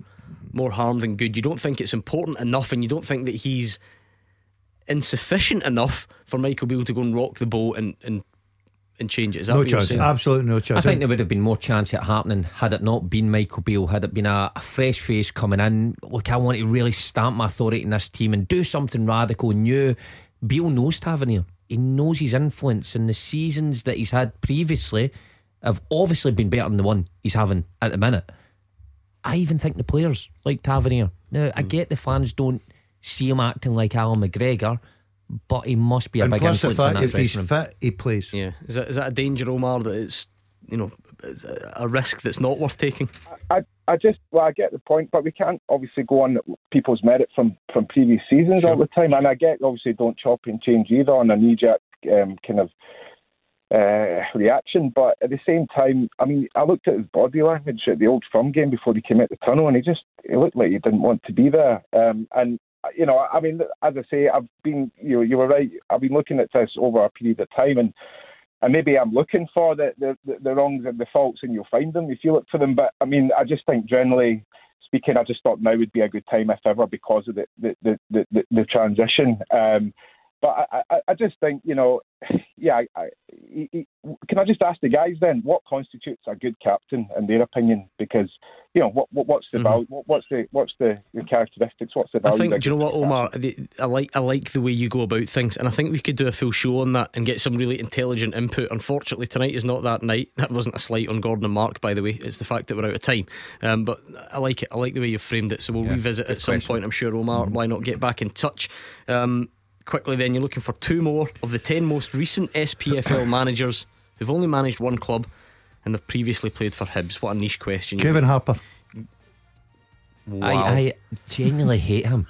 harm than good. You don't think it's important enough, and you don't think that he's insufficient enough for Michael Beale to go and rock the boat and change it. Is that no chance? Absolutely no chance. I think there would have been more chance at happening had it not been Michael Beale, had it been a fresh face coming in. Look, I want to really stamp my authority in this team and do something radical, new. Beale knows Tavernier. He knows his influence, and the seasons that he's had previously have obviously been better than the one he's having at the minute. I even think the players like Tavernier now. I get the fans don't see him acting like Alan McGregor, but he must be a big influence in that dressing room. If he's fit, he plays. Yeah, is that a danger, Omar? That it's it's a risk that's not worth taking. I get the point, but we can't obviously go on people's merit from previous seasons all the time. And I get obviously don't chop and change either on a knee-jerk kind of reaction, but at the same time, I mean, I looked at his body language at the Old Firm game before he came out the tunnel, and he looked like he didn't want to be there, and. I mean, as I say, I've been, you were right, I've been looking at this over a period of time, and maybe I'm looking for the wrongs and the faults, and you'll find them if you look for them. But I mean, I just think generally speaking, I just thought now would be a good time if ever because of the transition. But I just think, can I just ask the guys then, what constitutes a good captain in their opinion? Because, what's the value? What's the characteristics? What's the value? I think, do you know what, Omar? I like the way you go about things, and I think we could do a full show on that and get some really intelligent input. Unfortunately, tonight is not that night. That wasn't a slight on Gordon and Mark, by the way. It's the fact that we're out of time. But I like it. I like the way you've framed it. So we'll revisit at some point, I'm sure, Omar. Why not get back in touch? Quickly then, you're looking for two more of the 10 most recent SPFL managers who've only managed one club and they've previously played for Hibs. What a niche question. Kevin Harper. Wow. I genuinely hate him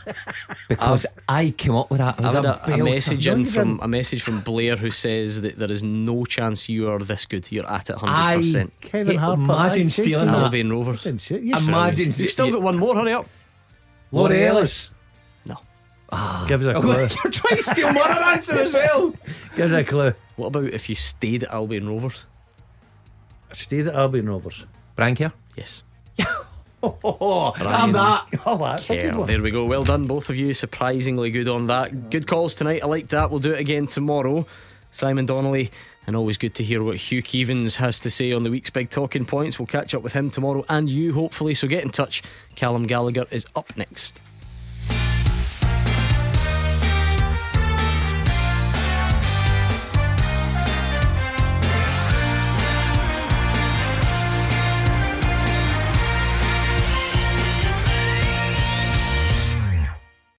because I came up with that. I had a message from Blair who says that there is no chance you are this good. You're at it 100%. Kevin Harper, imagine stealing that. Albion Rovers. Imagine. You've still got one more. Hurry up. Laurie Ellis. No. Give us a clue. You're trying to steal my answer as well. Give us a clue. What about if you stayed at Albion Rovers? Stayed at Albion Rovers. Brankier. Yes. I'm that. Oh, that's a good one. There we go. Well done, both of you. Surprisingly good on that. Good calls tonight. I like that. We'll do it again tomorrow. Simon Donnelly, and always good to hear what Hugh Keevens has to say on the week's big talking points. We'll catch up with him tomorrow and you, hopefully. So get in touch. Callum Gallagher is up next.